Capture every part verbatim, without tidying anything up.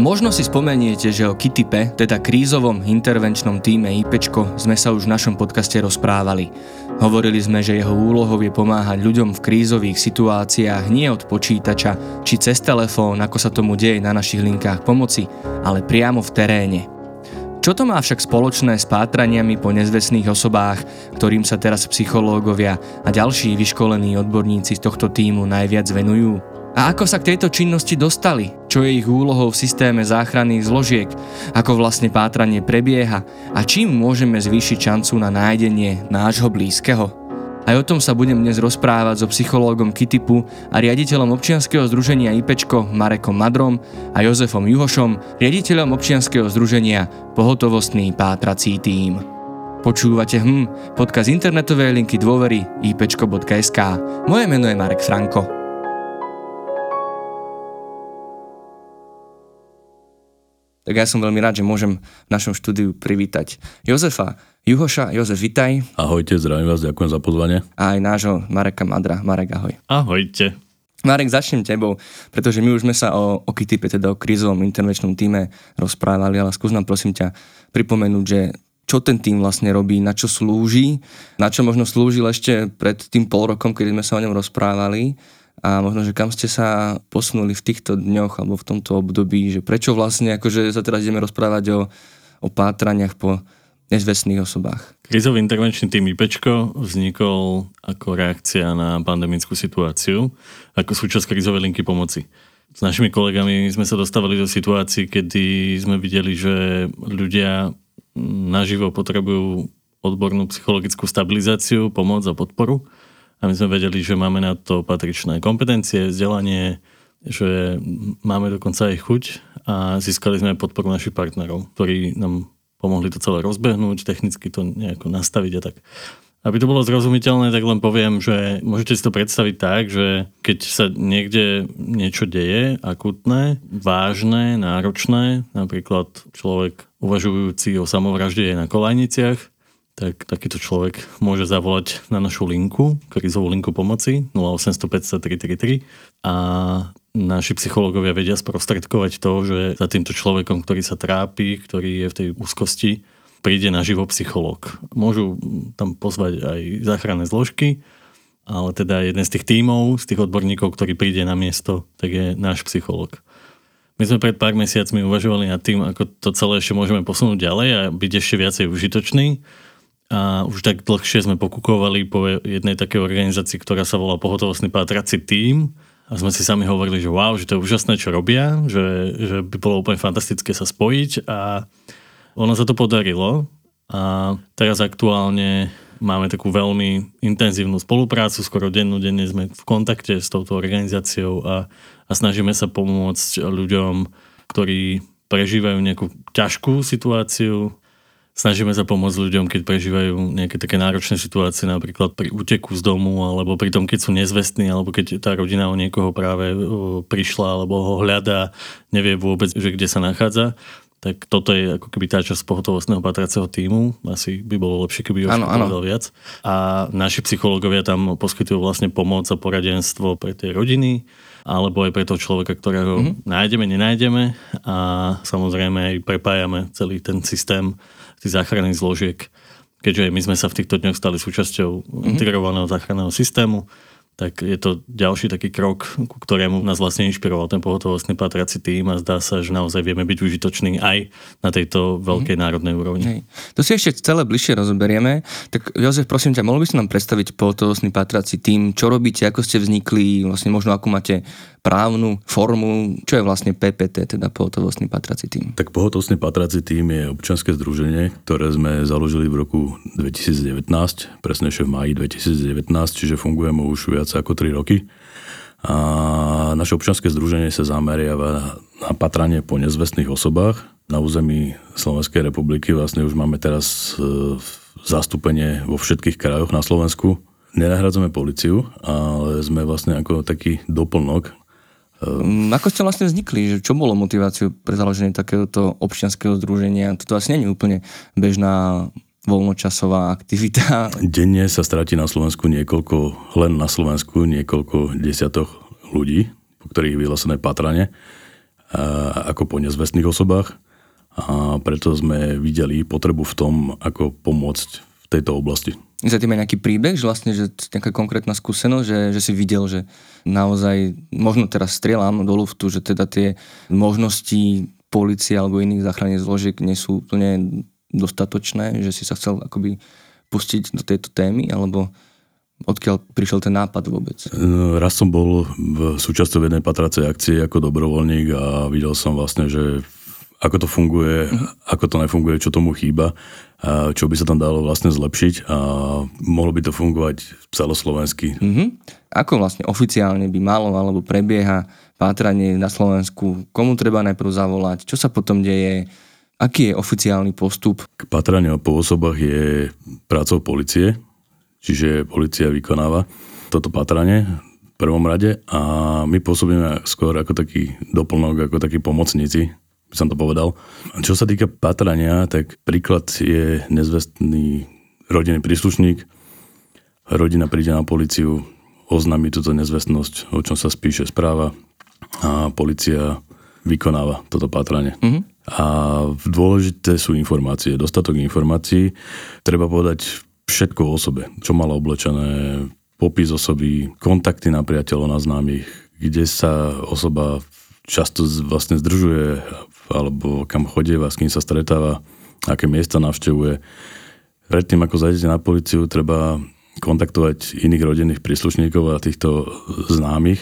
Možno si spomeniete, že o KITIPe, teda Krízovom intervenčnom tíme IPčko, sme sa už v našom podcaste rozprávali. Hovorili sme, že jeho úlohou je pomáhať ľuďom v krízových situáciách nie od počítača či cez telefón, ako sa tomu deje na našich linkách pomoci, ale priamo v teréne. Čo to má však spoločné s pátraniami po nezvestných osobách, ktorým sa teraz psychológovia a ďalší vyškolení odborníci z tohto tímu najviac venujú? A ako sa k tejto činnosti dostali? Čo je ich úlohou v systéme záchranných zložiek? Ako vlastne pátranie prebieha? A čím môžeme zvýšiť šancu na nájdenie nášho blízkeho? Aj o tom sa budem dnes rozprávať so psychológom KITIPu a riaditeľom občianskeho združenia IPčko Marekom Madrom a Jozefom Juhošom, riaditeľom občianskeho združenia Pohotovostný pátrací tím. Počúvate hm, podcast internetovej linky dôvery í pé čko bodka es ká. Moje meno je Marek Franko. Tak ja som veľmi rád, že môžem v našom štúdiu privítať Jozefa Juhoša. Jozef, vitaj. Ahojte, zdravím vás, ďakujem za pozvanie. A aj nášho Mareka Madra. Marek, ahoj. Ahojte. Marek, začnem tebou, pretože my už sme sa o, o KITIPe, teda o krízovom intervenčnom týme rozprávali, ale skús nám prosím ťa pripomenúť, že čo ten tým vlastne robí, na čo slúži, na čo možno slúžil ešte pred tým pol rokom, kedy sme sa o ňom rozprávali. A možno, že kam ste sa posunuli v týchto dňoch alebo v tomto období, že prečo vlastne, akože sa teraz ideme rozprávať o, o pátraniach po nezvestných osobách. Krízový intervenčný tím IPčko vznikol ako reakcia na pandemickú situáciu, ako súčasť krízovej linky pomoci. S našimi kolegami sme sa dostávali do situácií, kedy sme videli, že ľudia naživo potrebujú odbornú psychologickú stabilizáciu, pomoc a podporu. A my sme vedeli, že máme na to patričné kompetencie, vzdelanie, že máme dokonca aj chuť a získali sme podporu našich partnerov, ktorí nám pomohli to celé rozbehnúť, technicky to nejako nastaviť a tak. Aby to bolo zrozumiteľné, tak len poviem, že môžete si to predstaviť tak, že keď sa niekde niečo deje, akutné, vážne, náročné, napríklad človek uvažujúci o samovražde je na Kolajniciach, tak takýto človek môže zavolať na našu linku, krízovú linku pomoci nula osem nula nula päť nula nula tri tri tri a naši psychológovia vedia sprostredkovať to, že za týmto človekom, ktorý sa trápi, ktorý je v tej úzkosti, príde naživo psychológ. Môžu tam pozvať aj záchranné zložky, ale teda jeden z tých tímov, z tých odborníkov, ktorý príde na miesto, tak je náš psychológ. My sme pred pár mesiacmi uvažovali nad tým, ako to celé ešte môžeme posunúť ďalej a byť ešte viacej užitočný. A už tak dlhšie sme pokúkovali po jednej takej organizácii, ktorá sa volá Pohotovostný pátrací tím a sme si sami hovorili, že wow, že to je úžasné, čo robia, že, že by bolo úplne fantastické sa spojiť a ono sa to podarilo a teraz aktuálne máme takú veľmi intenzívnu spoluprácu, skoro dennú denne sme v kontakte s touto organizáciou a, a snažíme sa pomôcť ľuďom, ktorí prežívajú nejakú ťažkú situáciu. Snažíme sa pomôcť ľuďom, keď prežívajú nejaké také náročné situácie, napríklad pri úteku z domu, alebo pri tom, keď sú nezvestní, alebo keď tá rodina o niekoho práve prišla, alebo ho hľadá, nevie vôbec, že kde sa nachádza. Tak toto je ako keby tá časť pohotovostného pátracieho tímu. Asi by bolo lepšie, keby už povedal viac. A naši psychológovia tam poskytujú vlastne pomoc a poradenstvo pre tie rodiny, alebo aj pre toho človeka, ktorého mm-hmm. nájdeme, nenájdeme a samozrejme aj prepájame celý ten systém tých záchranných zložiek, keďže my sme sa v týchto dňoch stali súčasťou mm-hmm. integrovaného záchranného systému, tak je to ďalší taký krok, ku ktorému nás vlastne inšpiroval ten pohotovostný pátrací tím a zdá sa, že naozaj vieme byť užitoční aj na tejto veľkej mm-hmm. národnej úrovni. Hej. To si ešte celé bližšie rozoberieme. Tak Jozef, prosím ťa, mohol by si nám predstaviť pohotovostný pátrací tím, čo robíte, ako ste vznikli, vlastne možno ako máte právnu formu, čo je vlastne pé pé té, teda pohotovostný pátrací tím? Tak pohotovostný pátrací tím je občianske združenie, ktoré sme založili v roku dvetisícdevätnásť, presnejšie v máji dvetisícdevätnásť, čiže fungujeme už viac ako tri roky. A naše občianske združenie sa zameriava na pátranie po nezvestných osobách. Na území Slovenskej republiky vlastne už máme teraz zastúpenie vo všetkých krajoch na Slovensku. Nenahrádzame políciu, ale sme vlastne ako taký doplnok. Ako ste vlastne vznikli? Čo bolo motiváciou pre založenie takéhoto občianskeho združenia? Toto asi nie je úplne bežná voľnočasová aktivita. Denne sa stratí na Slovensku niekoľko, len na Slovensku niekoľko desiatok ľudí, po ktorých je vyhlásené pátranie. ako po nezvestných osobách a preto sme videli potrebu v tom, ako pomôcť v tejto oblasti. Za tým je nejaký príbeh, že vlastne že nejaká konkrétna skúsenosť, že, že si videl, že naozaj, možno teraz strieľam do luftu, že teda tie možnosti polície alebo iných záchranných zložiek nie sú úplne dostatočné, že si sa chcel akoby pustiť do tejto témy, alebo odkiaľ prišiel ten nápad vôbec? Raz som bol v súčasťou jednej patracej akcie ako dobrovoľník a videl som vlastne, že ako to funguje, uh-huh. ako to nefunguje, čo tomu chýba, a čo by sa tam dalo vlastne zlepšiť a mohlo by to fungovať celoslovensky. Uh-huh. Ako vlastne oficiálne by malo alebo prebieha pátranie na Slovensku? Komu treba najprv zavolať? Čo sa potom deje? Aký je oficiálny postup? K pátraniu po osobách je prácou polície, čiže polícia vykonáva toto pátranie v prvom rade a my pôsobíme skôr ako taký doplnok, ako takí pomocníci, by som to povedal. Čo sa týka pátrania, tak príklad je nezvestný rodinný príslušník. Rodina príde na políciu, oznámi túto nezvestnosť, o čom sa spíše správa a polícia vykonáva toto pátranie. Mm-hmm. A dôležité sú informácie, dostatok informácií. Treba povedať všetko o osobe, čo mala oblečené, popis osoby, kontakty na priateľov, na známych, kde sa osoba často vlastne zdržuje, alebo kam chodieva, s kým sa stretáva, aké miesta navštevuje. Predtým, ako zajdete na políciu, treba kontaktovať iných rodinných príslušníkov a týchto známych,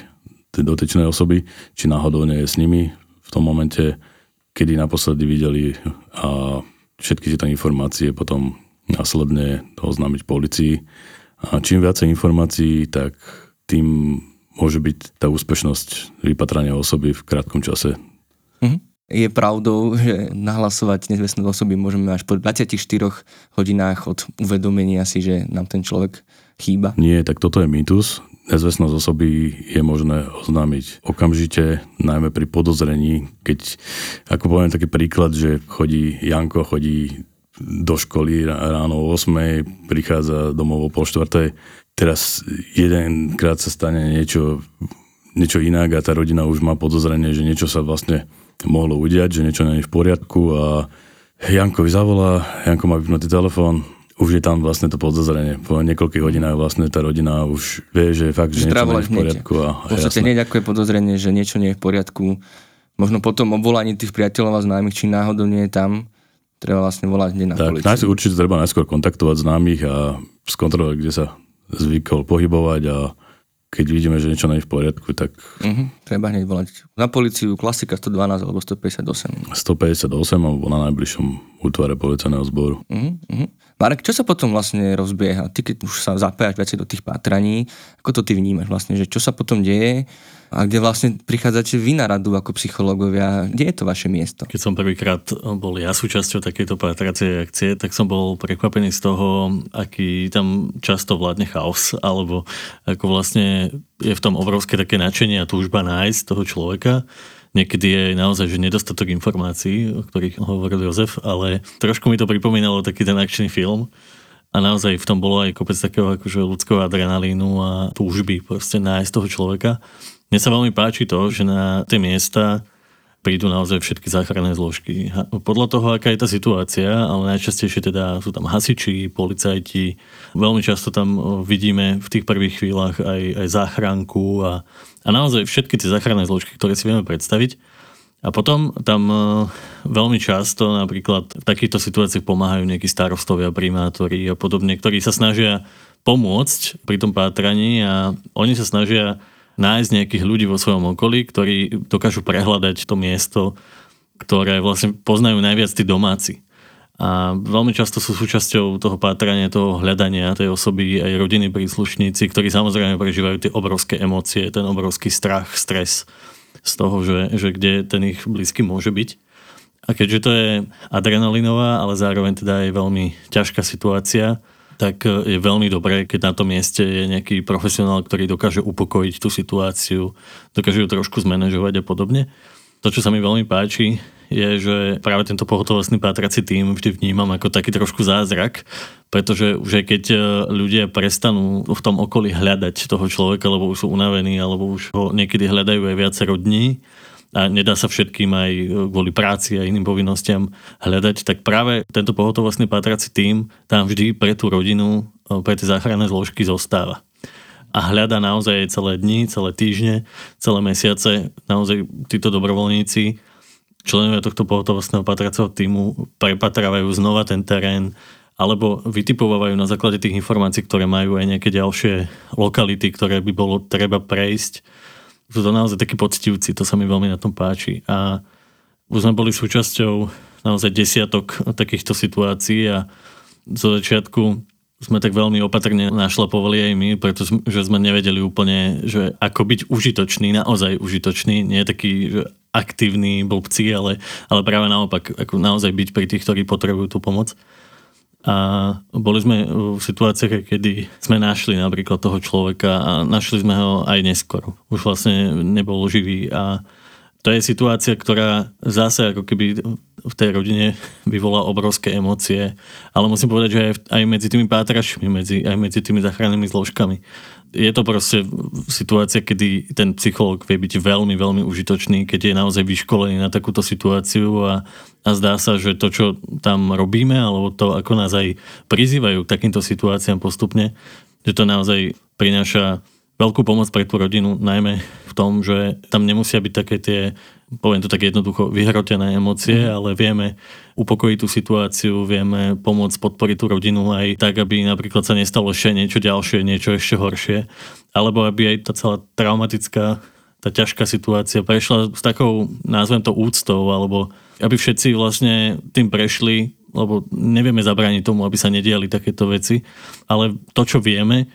tej dotyčnej osoby, či náhodou nie je s nimi v tom momente, kedy naposledy videli a všetky tieto informácie potom následne oznámiť polícii. A čím viacej informácií, tak tým môže byť tá úspešnosť vypatrania osoby v krátkom čase. Je pravdou, že nahlasovať nezvestné osoby môžeme až po dvadsiatich štyroch hodinách od uvedomenia si, že nám ten človek chýba? Nie, tak toto je mýtus. Nezvestnosť osoby je možné oznámiť okamžite, najmä pri podozrení, keď, ako poviem taký príklad, že chodí Janko, chodí do školy ráno o ôsmej, prichádza domov o pol štvrtej. Teraz jedenkrát sa stane niečo, niečo inak a tá rodina už má podozrenie, že niečo sa vlastne mohlo udiať, že niečo nie je v poriadku a Jankovi zavolá, Janko má vypnutý telefón, už je tam vlastne to podozrenie. Po niekoľkých hodinách vlastne tá rodina už vie, že fakt, že niečo nie je v poriadku. A v podstate hneď ako je podozrenie, že niečo nie je v poriadku, možno potom obvolaní tých priateľov a známych, či náhodou nie je tam, treba vlastne volať hneď na políciu. Tak, určite treba najskôr kontaktovať známych a skontrolovať, kde sa zvykol pohybovať a keď vidíme, že niečo nie je v poriadku, tak... Uh-huh. Treba hneď volať na políciu, klasika sto dvanásť alebo sto päťdesiatosem. sto päťdesiatosem alebo na najbližšom útvare policajného zboru. Uh-huh. Uh-huh. Marek, čo sa potom vlastne rozbieha? Ty, keď už sa zapájaš viacej do tých pátraní, ako to ty vnímaš vlastne, že čo sa potom deje a kde vlastne prichádzate vy na radu ako psychológovia? Kde je to vaše miesto? Keď som prvýkrát bol ja súčasťou takejto pátracej akcie, tak som bol prekvapený z toho, aký tam často vládne chaos, alebo ako vlastne je v tom obrovské také nadšenie a túžba nájsť toho človeka. Niekedy je naozaj že nedostatok informácií, o ktorých hovoril Jozef, ale trošku mi to pripomínalo taký ten akčný film a naozaj v tom bolo aj kopec takého akože ľudského adrenalínu a túžby proste nájsť toho človeka. Mne sa veľmi páči to, že na tie miesta prídu naozaj všetky záchranné zložky. Podľa toho, aká je tá situácia, ale najčastejšie teda sú tam hasiči, policajti. Veľmi často tam vidíme v tých prvých chvíľach aj, aj záchranku a, a naozaj všetky tie záchranné zložky, ktoré si vieme predstaviť. A potom tam veľmi často napríklad v takýchto situáciách pomáhajú nejakí starostovia, primátori a podobne, ktorí sa snažia pomôcť pri tom pátraní a oni sa snažia nájsť nejakých ľudí vo svojom okolí, ktorí dokážu prehľadať to miesto, ktoré vlastne poznajú najviac tí domáci. A veľmi často sú súčasťou toho pátrania, toho hľadania tej osoby aj rodiny príslušníci, ktorí samozrejme prežívajú tie obrovské emócie, ten obrovský strach, stres z toho, že, že kde ten ich blízky môže byť. A keďže to je adrenalinová, ale zároveň teda je veľmi ťažká situácia, tak je veľmi dobré, keď na tom mieste je nejaký profesionál, ktorý dokáže upokojiť tú situáciu, dokáže ju trošku zmanažovať a podobne. To, čo sa mi veľmi páči, je, že práve tento pohotovostný pátrací tím vždy vnímam ako taký trošku zázrak, pretože už aj keď ľudia prestanú v tom okolí hľadať toho človeka, lebo už sú unavení, alebo už ho niekedy hľadajú aj viacero dní, a nedá sa všetkým aj kvôli práci a iným povinnostiam hľadať, tak práve tento pohotovostný pátrací tím tam vždy pre tú rodinu, pre tie záchranné zložky zostáva. A hľada naozaj celé dni, celé týždne, celé mesiace. Naozaj títo dobrovoľníci, členovia tohto pohotovostného pátracieho tímu, prepatravajú znova ten terén alebo vytipovávajú na základe tých informácií, ktoré majú, aj nejaké ďalšie lokality, ktoré by bolo treba prejsť. Sú to naozaj takí poctivci, to sa mi veľmi na tom páči. A už sme boli súčasťou naozaj desiatok takýchto situácií a zo začiatku sme tak veľmi opatrne našlapovali aj my, pretože sme nevedeli úplne, že ako byť užitočný, naozaj užitočný, nie taký, že aktívny blbci, ale, ale práve naopak, ako naozaj byť pri tých, ktorí potrebujú tú pomoc. A boli sme v situáciách, kedy sme našli napríklad toho človeka a našli sme ho aj neskoro. Už vlastne nebol živý a to je situácia, ktorá zase ako keby v tej rodine vyvolá obrovské emócie, ale musím povedať, že aj, aj medzi tými pátračmi, medzi, aj medzi tými zachránenými zložkami. Je to proste situácia, kedy ten psychológ vie byť veľmi, veľmi užitočný, keď je naozaj vyškolený na takúto situáciu a, a zdá sa, že to, čo tam robíme, alebo to, ako nás aj prizývajú k takýmto situáciám postupne, že to naozaj prináša veľkú pomoc pre tú rodinu, najmä v tom, že tam nemusia byť také tie, poviem to tak jednoducho, vyhrotené emócie, ale vieme upokojiť tú situáciu, vieme pomôcť podporiť tú rodinu aj tak, aby napríklad sa nestalo ešte niečo ďalšie, niečo ešte horšie, alebo aby aj tá celá traumatická, tá ťažká situácia prešla s takou, názvem to, úctou, alebo aby všetci vlastne tým prešli, lebo nevieme zabrániť tomu, aby sa nediali takéto veci, ale to, čo vieme,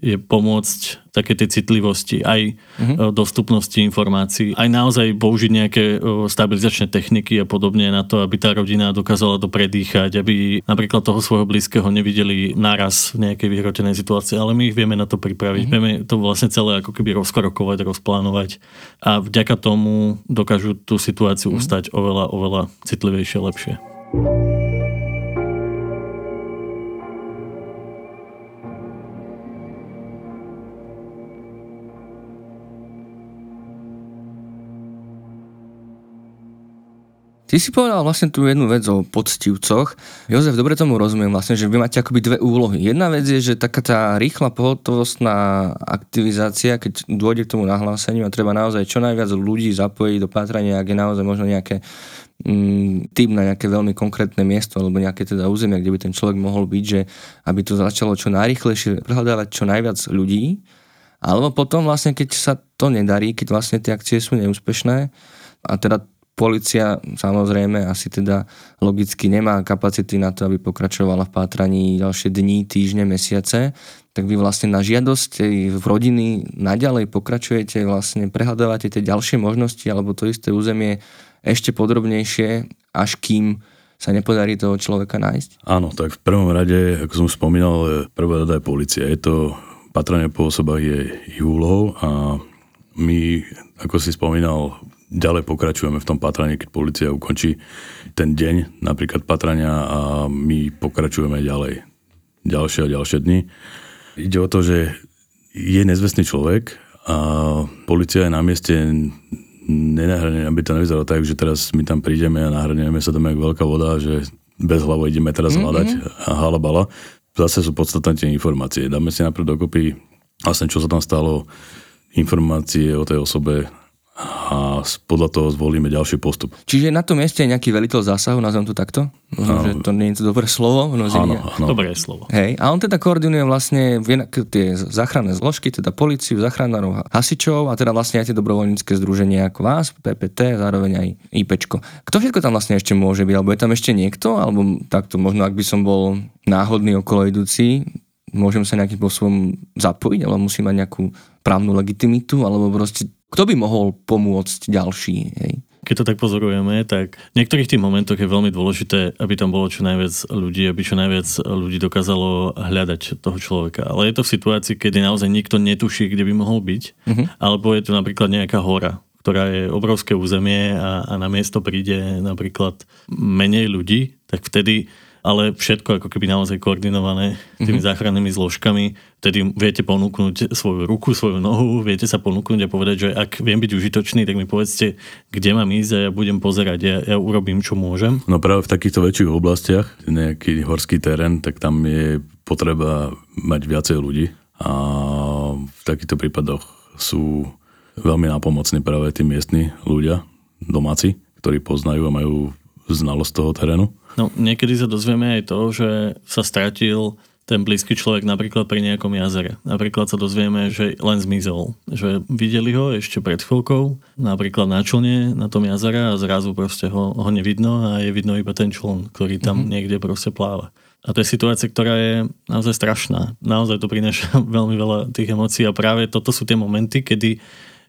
je pomôcť také tej citlivosti, aj mm-hmm. dostupnosti informácií, aj naozaj použiť nejaké stabilizačné techniky a podobne na to, aby tá rodina dokázala to predýchať, aby napríklad toho svojho blízkeho nevideli naraz v nejakej vyhrotenej situácii, ale my ich vieme na to pripraviť. Mm-hmm. Vieme to vlastne celé ako keby rozkrokovať, rozplánovať a vďaka tomu dokážu tú situáciu mm-hmm. ustať oveľa, oveľa citlivejšie, lepšie. Ty si povedal vlastne tú jednu vec o poctivcoch. Jozef, dobre tomu rozumiem vlastne, že vy máte akoby dve úlohy. Jedna vec je, že taká tá rýchla pohotovostná aktivizácia, keď dôjde k tomu nahláseniu a treba naozaj čo najviac ľudí zapojiť do pátrania, ak je naozaj možno nejaké mm, tým na nejaké veľmi konkrétne miesto alebo nejaké teda územie, kde by ten človek mohol byť, že aby to začalo čo najrýchlejšie prehľadávať čo najviac ľudí. Alebo potom vlastne, keď sa to nedarí, keď vlastne tie akcie sú neúspešné a teda polícia samozrejme asi teda logicky nemá kapacity na to, aby pokračovala v pátraní ďalšie dni, týždne, mesiace, tak vy vlastne na žiadosť v rodiny naďalej pokračujete, vlastne prehľadávate tie ďalšie možnosti alebo to isté územie ešte podrobnejšie, až kým sa nepodarí toho človeka nájsť? Áno, tak v prvom rade, ako som spomínal, prvá rada je polícia. Je to pátranie po osobách je ich úlohou a my, ako si spomínal, ďalej pokračujeme v tom pátraní, keď polícia ukončí ten deň, napríklad pátrania, a my pokračujeme ďalej. Ďalšie a ďalšie dni. Ide o to, že je nezvestný človek a polícia je na mieste nenahrnená, aby to nevyzeralo tak, že teraz my tam prídeme a nahrneme sa tam jak veľká voda, že bez hlavo ideme teraz mm-hmm. hľadať a halabala. Zase sú podstatné tie informácie. Dáme si napríklad dokopy vlastne, čo sa tam stalo, informácie o tej osobe, a podľa toho zvolíme ďalší postup. Čiže na tom mieste je nejaký veliteľ zásahu, nazvem to takto? Možno, že to nie je to dobré slovo? Áno, áno. Dobré slovo. Hej, a on teda koordinuje vlastne tie záchranné zložky, teda políciu, záchranárov, hasičov a teda vlastne aj tie dobrovoľnícke združenia ako vás, pé pé té, zároveň aj IPčko. Kto všetko tam vlastne ešte môže byť? Alebo je tam ešte niekto? Alebo takto, možno ak by som bol náhodný okoloidúci, môžem sa nejakým spôsobom zapojiť, alebo musím mať nejakú právnu legitimitu, alebo proste kto by mohol pomôcť ďalší? Hej? Keď to tak pozorujeme, tak v niektorých tých momentoch je veľmi dôležité, aby tam bolo čo najviac ľudí, aby čo najviac ľudí dokázalo hľadať toho človeka. Ale je to v situácii, kedy naozaj nikto netuší, kde by mohol byť, mm-hmm. alebo je to napríklad nejaká hora, ktorá je obrovské územie a, a na miesto príde napríklad menej ľudí, tak vtedy ale všetko ako keby naozaj koordinované tými mm-hmm. záchrannými zložkami, vtedy viete ponúknuť svoju ruku, svoju nohu, viete sa ponúknuť a povedať, že ak viem byť užitočný, tak mi povedzte, kde mám ísť a ja budem pozerať, ja, ja urobím, čo môžem. No práve v takýchto väčších oblastiach, nejaký horský terén, tak tam je potreba mať viacej ľudí a v takýchto prípadoch sú veľmi nápomocní práve tí miestni ľudia, domáci, ktorí poznajú a majú znalosť toho terénu. No, niekedy sa dozvieme aj to, že sa stratil ten blízky človek napríklad pri nejakom jazere. Napríklad sa dozvieme, že len zmizol. Že videli ho ešte pred chvíľkou, napríklad na člne na tom jazere a zrazu proste ho, ho nevidno a je vidno iba ten čln, ktorý tam mm-hmm. niekde proste pláva. A to je situácia, ktorá je naozaj strašná. Naozaj to prináša veľmi veľa tých emócií a práve toto sú tie momenty, kedy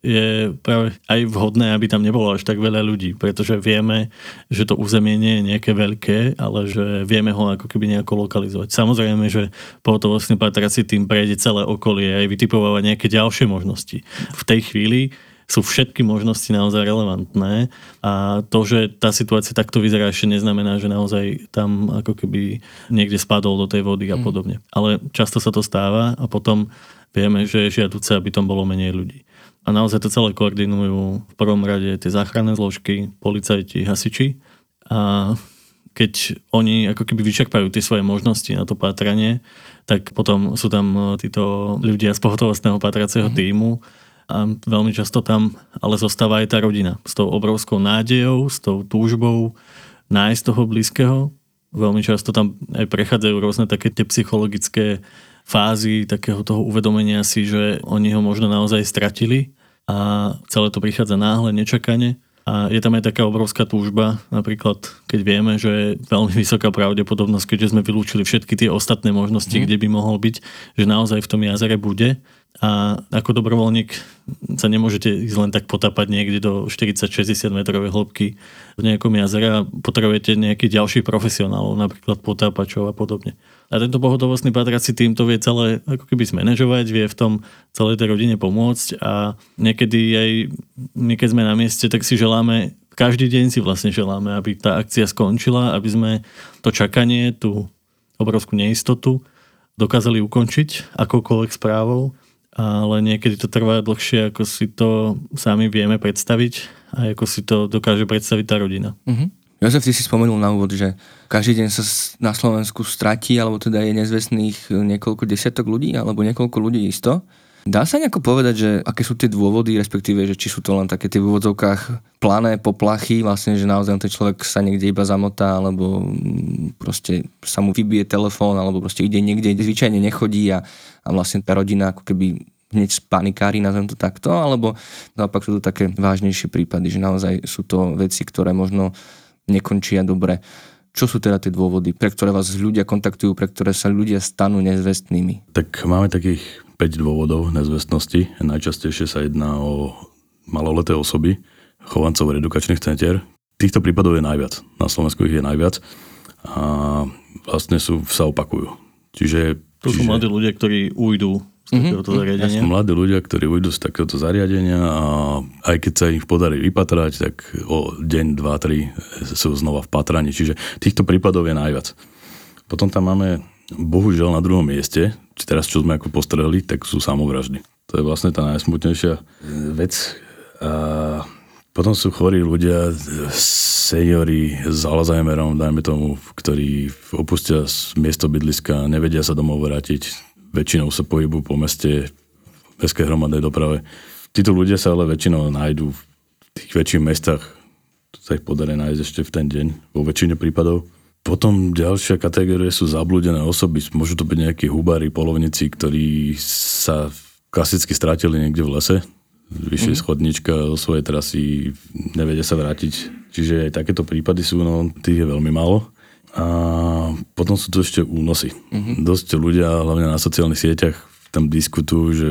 je práve aj vhodné, aby tam nebolo až tak veľa ľudí, pretože vieme, že to územie nie je nejaké veľké, ale že vieme ho ako keby nejako lokalizovať. Samozrejme, že pohotovostný pátrací tím prejde celé okolie a aj vytipováva nejaké ďalšie možnosti. V tej chvíli sú všetky možnosti naozaj relevantné a to, že tá situácia takto vyzerá, ešte neznamená, že naozaj tam ako keby niekde spadol do tej vody a podobne. Ale často sa to stáva a potom vieme, že je žiaduce, aby tam bolo menej ľudí. A naozaj to celé koordinujú v prvom rade tie záchranné zložky, policajti, hasiči. A keď oni ako keby vyčerpajú tie svoje možnosti na to pátranie, tak potom sú tam títo ľudia z pohotovostného pátracieho tímu a veľmi často tam ale zostáva aj tá rodina s tou obrovskou nádejou, s tou túžbou nájsť toho blízkeho. Veľmi často tam aj prechádzajú rôzne také tie psychologické fázy takého toho uvedomenia si, že oni ho možno naozaj stratili a celé to prichádza náhle, nečakane. A je tam aj taká obrovská túžba, napríklad keď vieme, že je veľmi vysoká pravdepodobnosť, keďže sme vylúčili všetky tie ostatné možnosti, mm. kde by mohol byť, že naozaj v tom jazere bude. A ako dobrovoľník sa nemôžete ísť len tak potápať niekde do štyridsať až šesťdesiat metrovej hĺbky v nejakom jazere a potrebujete nejakých ďalších profesionálov, napríklad potápačov a podobne. A tento pohotovostný pátrací tím to vie celé ako keby zmanažovať, vie v tom celej tej rodine pomôcť a niekedy aj my keď sme na mieste, tak si želáme, každý deň si vlastne želáme, aby tá akcia skončila, aby sme to čakanie, tú obrovskú neistotu dokázali ukončiť akoukoľvek správou. Ale niekedy to trvá dlhšie, ako si to sami vieme predstaviť a ako si to dokáže predstaviť tá rodina. Uh-huh. Jozef, ty si spomenul na úvod, že každý deň sa na Slovensku stratí, alebo teda je nezvestných niekoľko desiatok ľudí, alebo niekoľko ľudí isto. Dá sa nejako povedať, že aké sú tie dôvody, respektíve, že či sú to len také tie v úvodzovkách plané poplachy, vlastne, že naozaj ten človek sa niekde iba zamotá, alebo proste sa mu vybije telefón, alebo proste ide niekde, kde zvyčajne nechodí a, a vlastne tá rodina ako keby hneď spanikári, nazvem to takto, alebo naopak sú to také vážnejšie prípady, že naozaj sú to veci, ktoré možno nekončia dobre. Čo sú teda tie dôvody, pre ktoré vás ľudia kontaktujú, pre ktoré sa ľudia stanú nezvestnými? Tak máme takých päť dôvodov nezvestnosti. Najčastejšie sa jedná o maloleté osoby, chovancov reedukačných centier. Týchto prípadov je najviac. Na Slovensku ich je najviac a vlastne sú, sa opakujú. Čiže... To sú čiže... mladí ľudia, ktorí ujdú z takéhoto zariadenia. To sú mladí ľudia, ktorí ujdú z takéhoto zariadenia a aj keď sa ich podarí vypatrať, tak o deň, dva, tri sú znova v patraní. Čiže týchto prípadov je najviac. Potom tam máme, bohužiaľ na druhom mieste, či teraz čo sme ako postrehli, tak sú samovraždy. To je vlastne tá najsmutnejšia vec. A potom sú chorí ľudia, seniori s Alzheimerom, dajme tomu, ktorí opustia miesto bydliska, nevedia sa domov vrátiť. Väčšinou sa pohybujú po meste, v mestskej hromadnej doprave. Títo ľudia sa ale väčšinou nájdú v tých väčších mestách. To sa ich podarí nájsť ešte v ten deň, vo väčšine prípadov. Potom ďalšia kategória sú zablúdené osoby. Môžu to byť nejakí hubári, polovníci, ktorí sa klasicky strátili niekde v lese. Vyššie mm-hmm. schodnička zo svojej trasy, nevedia sa vrátiť. Čiže aj takéto prípady sú, no tých je veľmi málo. A potom sú to ešte únosy. Mm-hmm. Dosť ľudia, hlavne na sociálnych sieťach, tam diskutujú, že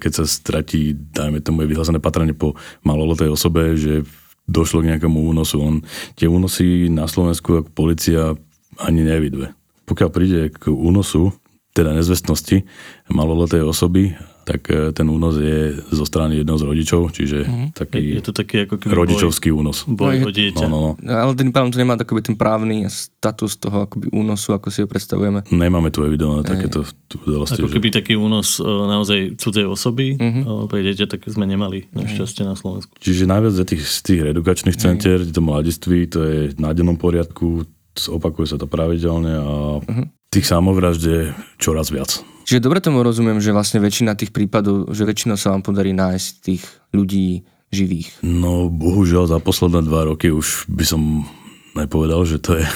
keď sa stratí, dajme tomu je vyhlásené patranie po maloletej osobe, že došlo k nejakému únosu. On, tie únosy na Slovensku ako polícia ani neviduje. Pokiaľ príde k únosu, teda nezvestnosti maloletej osoby tak ten únos je zo strany jedného z rodičov, čiže mm-hmm. taký, je to taký ako rodičovský boj, únos. Boj no, o dieťa. No, no, no. Ale ten pán to nemá takový ten právny status toho akoby únosu, ako si ho predstavujeme. Nemáme tu evidované takéto udalosti. Ako keby že... taký únos naozaj cudzej osoby mm-hmm. pre dieťa, tak sme nemali mm-hmm. našťastie na Slovensku. Čiže najviac z tých, z tých redukačných mm-hmm. centier, to mladiství, to je na dennom poriadku, opakuje sa to pravidelne a mm-hmm. tých samovrážd je čoraz viac. Čiže dobre tomu rozumiem, že vlastne väčšina tých prípadov, že väčšina sa vám podarí nájsť tých ľudí živých. No bohužiaľ za posledné dva roky už by som nepovedal, že to je...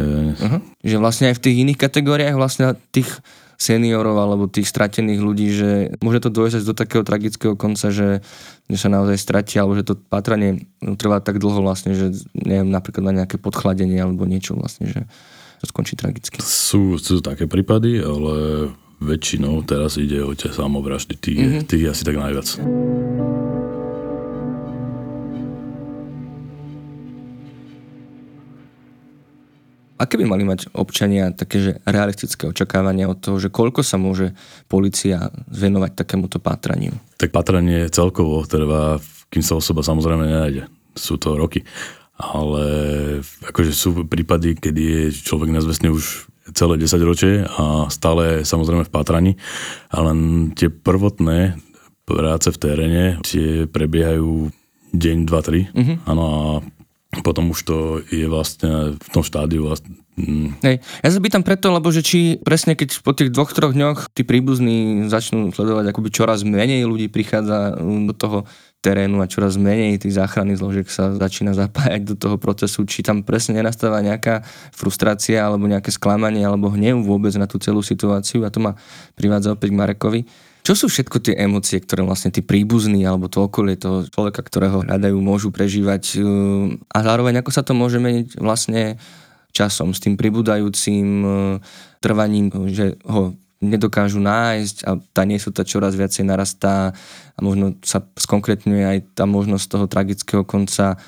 Uh-huh. Že vlastne aj v tých iných kategóriách vlastne tých seniorov alebo tých stratených ľudí, že môže to dôjsť do takého tragického konca, že, že sa naozaj stratia, alebo že to pátranie trvá tak dlho vlastne, že neviem, napríklad na nejaké podchladenie alebo niečo vlastne, že... to skončí tragicky. Sú, sú také prípady, ale väčšinou teraz ide o tie samovraždy. Tých, mm-hmm. tých asi tak najviac. Aké by mali mať občania takéže realistické očakávania od toho, že koľko sa môže polícia venovať takémuto pátraniu? Tak pátranie celkovo trvá, kým sa osoba samozrejme nenájde. Sú to roky. Ale akože sú prípady, kedy je človek nezvestný už celé desaťročie a stále samozrejme v pátraní, ale tie prvotné práce v teréne tie prebiehajú deň, dva, tri. Mm-hmm. Áno, a potom už to je vlastne v tom štádiu vlastne. Hej. Ja sa pýtam preto, lebo že či presne keď po tých dvoch, troch dňoch tí príbuzní začnú sledovať, akoby čoraz menej ľudí prichádza do toho terénu a čoraz menej tých záchranných zložiek sa začína zapájať do toho procesu, či tam presne nenastáva nejaká frustrácia alebo nejaké sklamanie alebo hnev vôbec na tú celú situáciu a to ma privádza opäť k Marekovi. Čo sú všetko tie emócie, ktoré vlastne tí príbuzní alebo to okolie toho človeka, ktorého hľadajú, môžu prežívať a zároveň ako sa to môže meniť vlastne časom, s tým pribúdajúcim trvaním, že ho nedokážu nájsť a tá nesota čoraz viacej narastá a možno sa skonkretňuje aj tá možnosť toho tragického konca.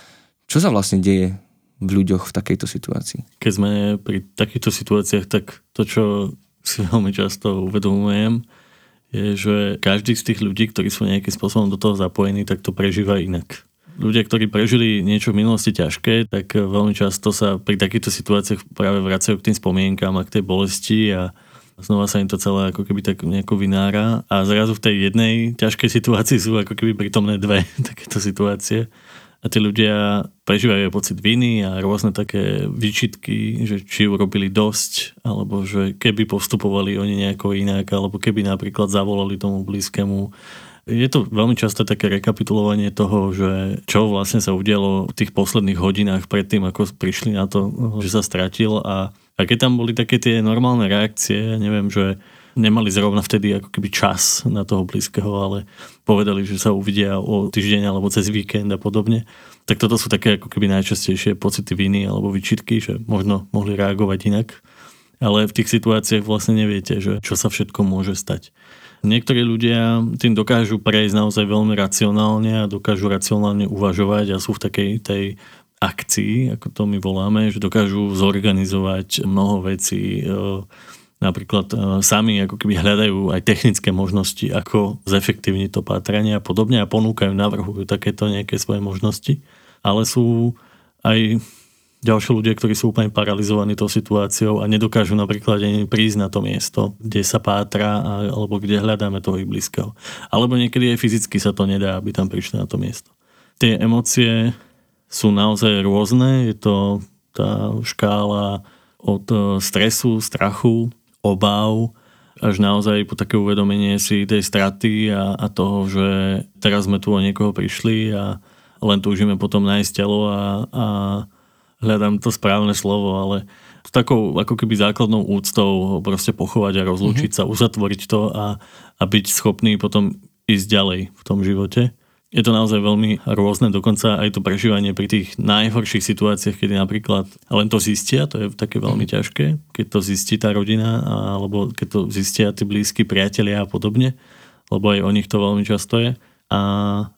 Čo sa vlastne deje v ľuďoch v takejto situácii? Keď sme pri takýchto situáciách, tak to, čo si veľmi často uvedomujem, je, že každý z tých ľudí, ktorí sú nejakým spôsobom do toho zapojení, tak to prežíva inak. Ľudia, ktorí prežili niečo v minulosti ťažké, tak veľmi často sa pri takýchto situáciách práve vracajú k tým spomienkám a k tej bolesti a znova sa im to celé ako keby tak nejako vynára a zrazu v tej jednej ťažkej situácii sú ako keby prítomné dve takéto situácie a tí ľudia prežívajú pocit viny a rôzne také výčitky, že či urobili dosť, alebo že keby postupovali oni nejako inak, alebo keby napríklad zavolali tomu blízkemu. Je to veľmi často také rekapitulovanie toho, že čo vlastne sa udialo v tých posledných hodinách predtým, ako prišli na to, že sa stratil a, a keď tam boli také tie normálne reakcie, neviem, že nemali zrovna vtedy ako keby čas na toho blízkeho, ale povedali, že sa uvidia o týždeň alebo cez víkend a podobne, tak toto sú také ako keby najčastejšie pocity viny alebo výčitky, že možno mohli reagovať inak, ale v tých situáciách vlastne neviete, že čo sa všetko môže stať. Niektorí ľudia tým dokážu prejsť naozaj veľmi racionálne a dokážu racionálne uvažovať a sú v takej tej akcii, ako to my voláme, že dokážu zorganizovať mnoho vecí. Napríklad sami ako keby hľadajú aj technické možnosti, ako zefektívniť to pátranie a podobne a ponúkajú, navrhujú takéto nejaké svoje možnosti. Ale sú aj ďalší ľudia, ktorí sú úplne paralizovaní tou situáciou a nedokážu napríklad ani prísť na to miesto, kde sa pátra alebo kde hľadáme toho blízkeho. Alebo niekedy aj fyzicky sa to nedá, aby tam prišli na to miesto. Tie emócie sú naozaj rôzne. Je to tá škála od stresu, strachu, obáv, až naozaj po také uvedomenie si tej straty a, a toho, že teraz sme tu o niekoho prišli a len túžime potom nájsť telo a, a hľadám to správne slovo, ale s takou ako keby základnou úctou proste pochovať a rozlúčiť mm-hmm. sa, uzatvoriť to a, a byť schopný potom ísť ďalej v tom živote. Je to naozaj veľmi rôzne, dokonca aj to prežívanie pri tých najhorších situáciách, kedy napríklad len to zistia, to je také veľmi mm-hmm. ťažké, keď to zistí tá rodina a, alebo keď to zistia tí blízki priatelia a podobne, lebo aj o nich to veľmi často je. A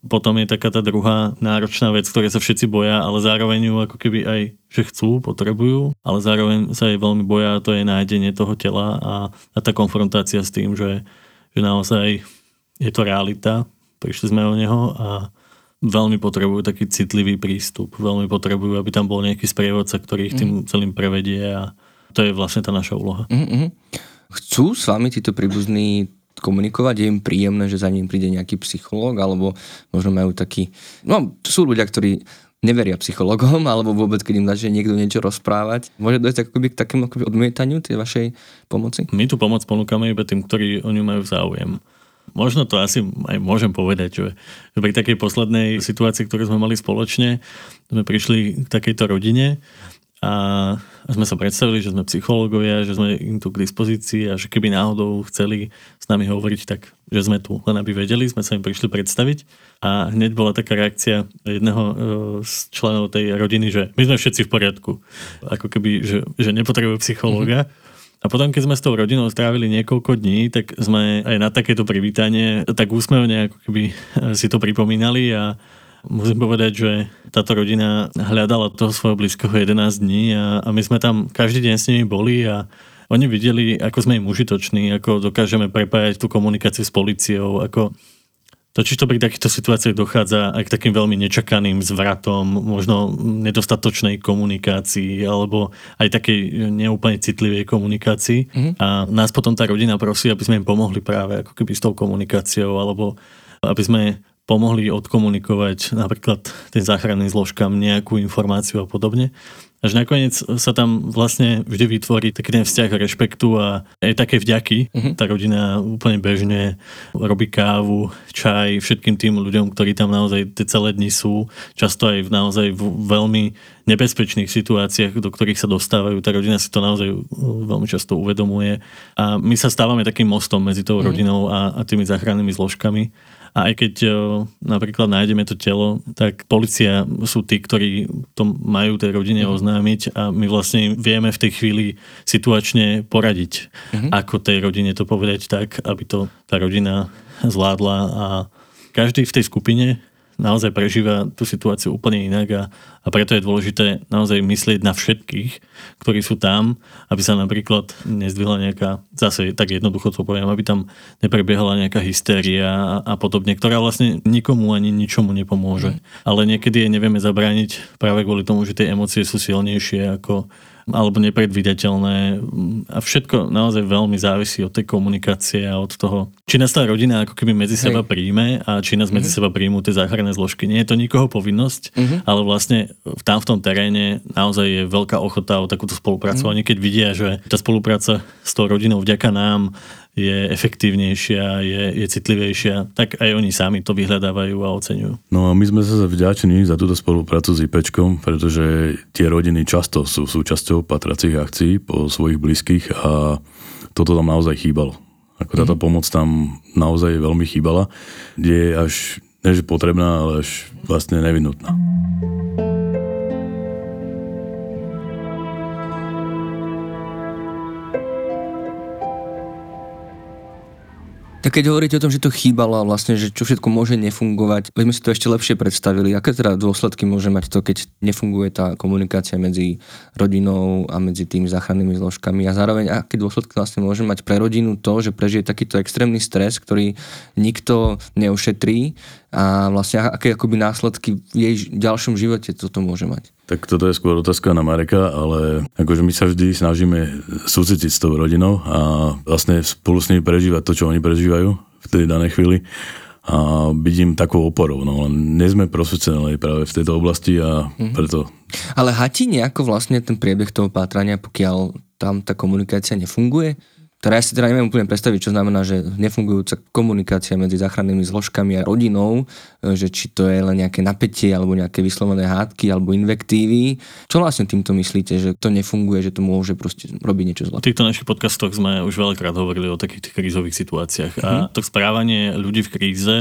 potom je taká tá druhá náročná vec, ktoré sa všetci boja, ale zároveň ju ako keby aj, že chcú, potrebujú, ale zároveň sa jej veľmi boja, to je nájdenie toho tela a, a tá konfrontácia s tým, že, že naozaj je to realita, prišli sme o neho a veľmi potrebujú taký citlivý prístup, veľmi potrebujú, aby tam bol nejaký sprievodca, ktorý ich tým celým prevedie a to je vlastne tá naša úloha. Mm-hmm. Chcú s vami títo príbuzní komunikovať? Je im príjemné, že za ním príde nejaký psychológ, alebo možno majú taký... No, sú ľudia, ktorí neveria psychológom, alebo vôbec, keď im začne niekto niečo rozprávať. Môže dojsť akoby k takému akoby odmietaniu tej vašej pomoci? My tú pomoc ponúkame iba tým, ktorí o ňu majú záujem. Možno to asi aj môžem povedať, že pri takej poslednej situácii, ktorú sme mali spoločne, sme prišli k takejto rodine a sme sa predstavili, že sme psychológovia, že sme im tu k dispozícii a že keby náhodou chceli s nami hovoriť, tak že sme tu, len aby vedeli, sme sa im prišli predstaviť a hneď bola taká reakcia jedného z členov tej rodiny, že my sme všetci v poriadku, ako keby, že, že nepotrebujú psychológa. Mm-hmm. A potom, keď sme s tou rodinou strávili niekoľko dní, tak sme aj na takéto privítanie tak úsmevne, ako keby si to pripomínali a musím povedať, že táto rodina hľadala toho svojho blízkeho jedenásť dní a, a my sme tam každý deň s nimi boli a oni videli, ako sme im užitoční, ako dokážeme prepájať tú komunikáciu s políciou, ako to, či to pri takýchto situáciách dochádza aj k takým veľmi nečakaným zvratom, možno nedostatočnej komunikácii alebo aj takej neúplne citlivej komunikácii. Mm-hmm. A nás potom tá rodina prosí, aby sme im pomohli práve ako keby s tou komunikáciou alebo aby sme pomohli odkomunikovať napríklad tým záchranným zložkám nejakú informáciu a podobne. Až nakoniec sa tam vlastne vždy vytvorí taký ten vzťah rešpektu a aj také vďaky. Uh-huh. Tá rodina úplne bežne robí kávu, čaj všetkým tým ľuďom, ktorí tam naozaj tie celé dni sú. Často aj v naozaj v veľmi nebezpečných situáciách, do ktorých sa dostávajú. Tá rodina si to naozaj veľmi často uvedomuje. A my sa stávame takým mostom medzi tou uh-huh. rodinou a, a tými záchrannými zložkami. A aj keď napríklad nájdeme to telo, tak polícia sú tí, ktorí to majú tej rodine mm-hmm. oznámiť a my vlastne vieme v tej chvíli situačne poradiť, mm-hmm. ako tej rodine to povedať tak, aby to tá rodina zvládla a každý v tej skupine naozaj prežíva tú situáciu úplne inak a, a preto je dôležité naozaj myslieť na všetkých, ktorí sú tam, aby sa napríklad nezdvihla nejaká, zase tak jednoducho to poviem, aby tam neprebiehala nejaká hystéria a, a podobne, ktorá vlastne nikomu ani ničomu nepomôže. Ale niekedy jej nevieme zabrániť práve kvôli tomu, že tie emócie sú silnejšie ako alebo nepredvídateľné a všetko naozaj veľmi závisí od tej komunikácie a od toho, či nás tá rodina ako keby medzi Hej. seba príjme a či nás medzi mm-hmm. seba príjmú tie záchranné zložky. Nie je to nikoho povinnosť, mm-hmm. ale vlastne tam v tom teréne naozaj je veľká ochota o takúto spoluprácu. Mm-hmm. A keď vidia, že tá spolupráca s tou rodinou vďaka nám je efektívnejšia, je, je citlivejšia, tak aj oni sami to vyhľadávajú a oceňujú. No a my sme sa vďační za túto spoluprácu s IPčkom, pretože tie rodiny často sú súčasťou patracích akcií po svojich blízkych a toto tam naozaj chýbalo. Ako táto mm. pomoc tam naozaj veľmi chýbala, kde je až, než potrebná, ale až vlastne nevyhnutná. Tak keď hovoríte o tom, že to chýbalo a vlastne, že čo všetko môže nefungovať, my sme si to ešte lepšie predstavili. Aké teda dôsledky môže mať to, keď nefunguje tá komunikácia medzi rodinou a medzi tými záchrannými zložkami a zároveň aké dôsledky vlastne môže mať pre rodinu to, že prežije takýto extrémny stres, ktorý nikto neušetrí a vlastne aké akoby následky v jej ďalšom živote toto môže mať? Tak toto je skôr otázka na Mareka, ale akože my sa vždy snažíme súcitiť s tou rodinou a vlastne spolu s nimi prežívať to, čo oni prežívajú v tej danej chvíli a byť im takou oporou. No len nie sme profesionáli práve v tejto oblasti a mm-hmm. preto... Ale hatí nejako vlastne ten priebeh toho pátrania, pokiaľ tam tá komunikácia nefunguje? Teda ja si teda neviem úplne predstaviť, čo znamená, že nefungujúca komunikácia medzi záchrannými zložkami a rodinou, že či to je len nejaké napätie, alebo nejaké vyslovené hádky, alebo invektívy. Čo vlastne týmto myslíte, že to nefunguje, že to môže proste robiť niečo zlé? V týchto našich podcastoch sme už veľakrát hovorili o takých krízových situáciách a to správanie ľudí v kríze,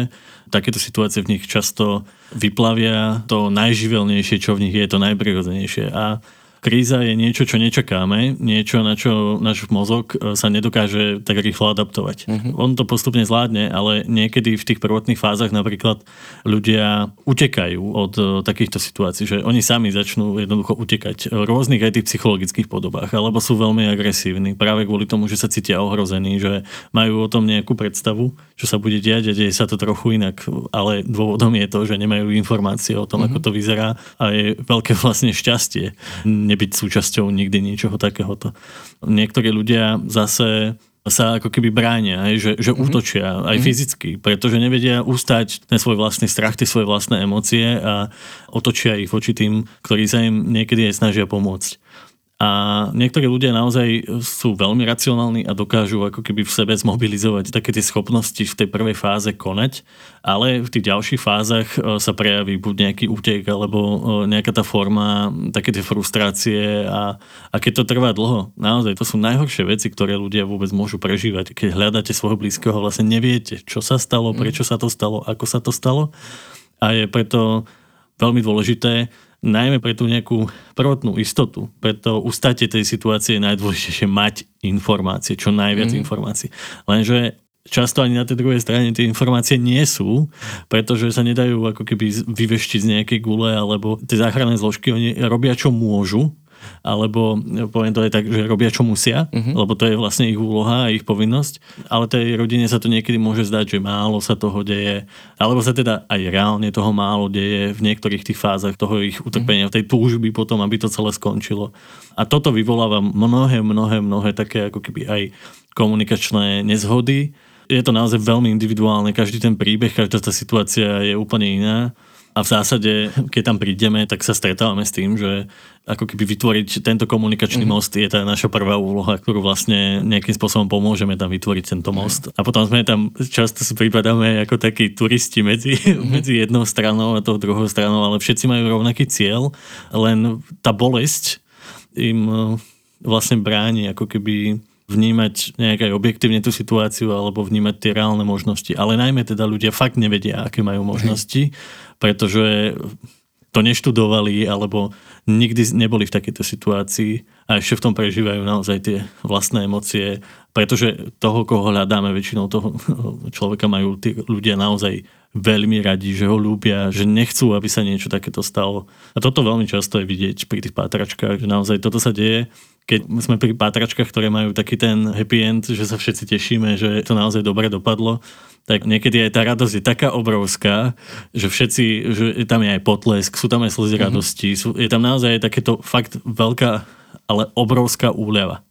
takéto situácie v nich často vyplavia to najživelnejšie, čo v nich je, to najprirodzenejšie a Kríza je niečo, čo nečakáme, niečo, na čo náš mozog sa nedokáže tak rýchlo adaptovať. Uh-huh. On to postupne zvládne, ale niekedy v tých prvotných fázach napríklad ľudia utekajú od takýchto situácií, že oni sami začnú jednoducho utekať v rôznych aj tých psychologických podobách, alebo sú veľmi agresívni práve kvôli tomu, že sa cítia ohrození, že majú o tom nejakú predstavu, čo sa bude diať, a deje sa to trochu inak, ale dôvodom je to, že nemajú informácie o tom, uh-huh. ako to vyzerá, a je veľké vlastne šťastie nebyť súčasťou nikdy ničoho takéhoto. Niektorí ľudia zase sa ako keby bránia, aj, že, že mm-hmm. útočia aj mm-hmm. fyzicky, pretože nevedia ustať ten svoj vlastný strach, tie svoje vlastné emócie, a otočia ich voči tým, ktorí sa im niekedy aj snažia pomôcť. A niektorí ľudia naozaj sú veľmi racionálni a dokážu ako keby v sebe zmobilizovať také tie schopnosti v tej prvej fáze konať, ale v tých ďalších fázach sa prejaví buď nejaký útek, alebo nejaká tá forma, také tie frustrácie, a, a keď to trvá dlho, naozaj to sú najhoršie veci, ktoré ľudia vôbec môžu prežívať. Keď hľadáte svojho blízkeho, vlastne neviete, čo sa stalo, prečo sa to stalo, ako sa to stalo, a je preto veľmi dôležité najmä pre tú nejakú prvotnú istotu, preto ustáte tej situácie je najdôležitejšie mať informácie, čo najviac mm. informácií. Lenže často ani na tej druhej strane tie informácie nie sú, pretože sa nedajú ako keby vyveštiť z nejakej gule, alebo tie záchranné zložky, oni robia čo môžu, alebo poviem to aj tak, že robia čo musia, mm-hmm. lebo to je vlastne ich úloha a ich povinnosť, ale tej rodine sa to niekedy môže zdať, že málo sa toho deje, alebo sa teda aj reálne toho málo deje v niektorých tých fázach toho ich utrpenia, mm-hmm. tej túžby potom, aby to celé skončilo. A toto vyvoláva mnohé, mnohé, mnohé také ako keby aj komunikačné nezhody. Je to naozaj veľmi individuálne, každý ten príbeh, každá tá situácia je úplne iná. A v zásade, keď tam prídeme, tak sa stretávame s tým, že ako keby vytvoriť tento komunikačný mm-hmm. most je tá naša prvá úloha, ktorú vlastne nejakým spôsobom pomôžeme tam vytvoriť tento most. A potom sme tam, často si pripadáme ako takí turisti medzi, mm-hmm. medzi jednou stranou a tou druhou stranou, ale všetci majú rovnaký cieľ, len tá bolesť im vlastne bráni ako keby vnímať nejak aj objektívne tú situáciu, alebo vnímať tie reálne možnosti. Ale najmä teda ľudia fakt nevedia, aké majú možnosti, pretože to neštudovali, alebo nikdy neboli v takejto situácii, a ešte v tom prežívajú naozaj tie vlastné emócie, pretože toho, koho hľadáme, väčšinou toho človeka majú tí ľudia naozaj veľmi radi, že ho ľúbia, že nechcú, aby sa niečo takéto stalo. A toto veľmi často je vidieť pri tých pátračkách, že naozaj toto sa deje. Keď sme pri pátračkách, ktoré majú taký ten happy end, že sa všetci tešíme, že to naozaj dobre dopadlo, tak niekedy aj tá radosť je taká obrovská, že všetci, že tam je aj potlesk, sú tam aj slzy mm-hmm. radosti, sú, je tam naozaj takéto fakt veľká, ale obrovská úľava.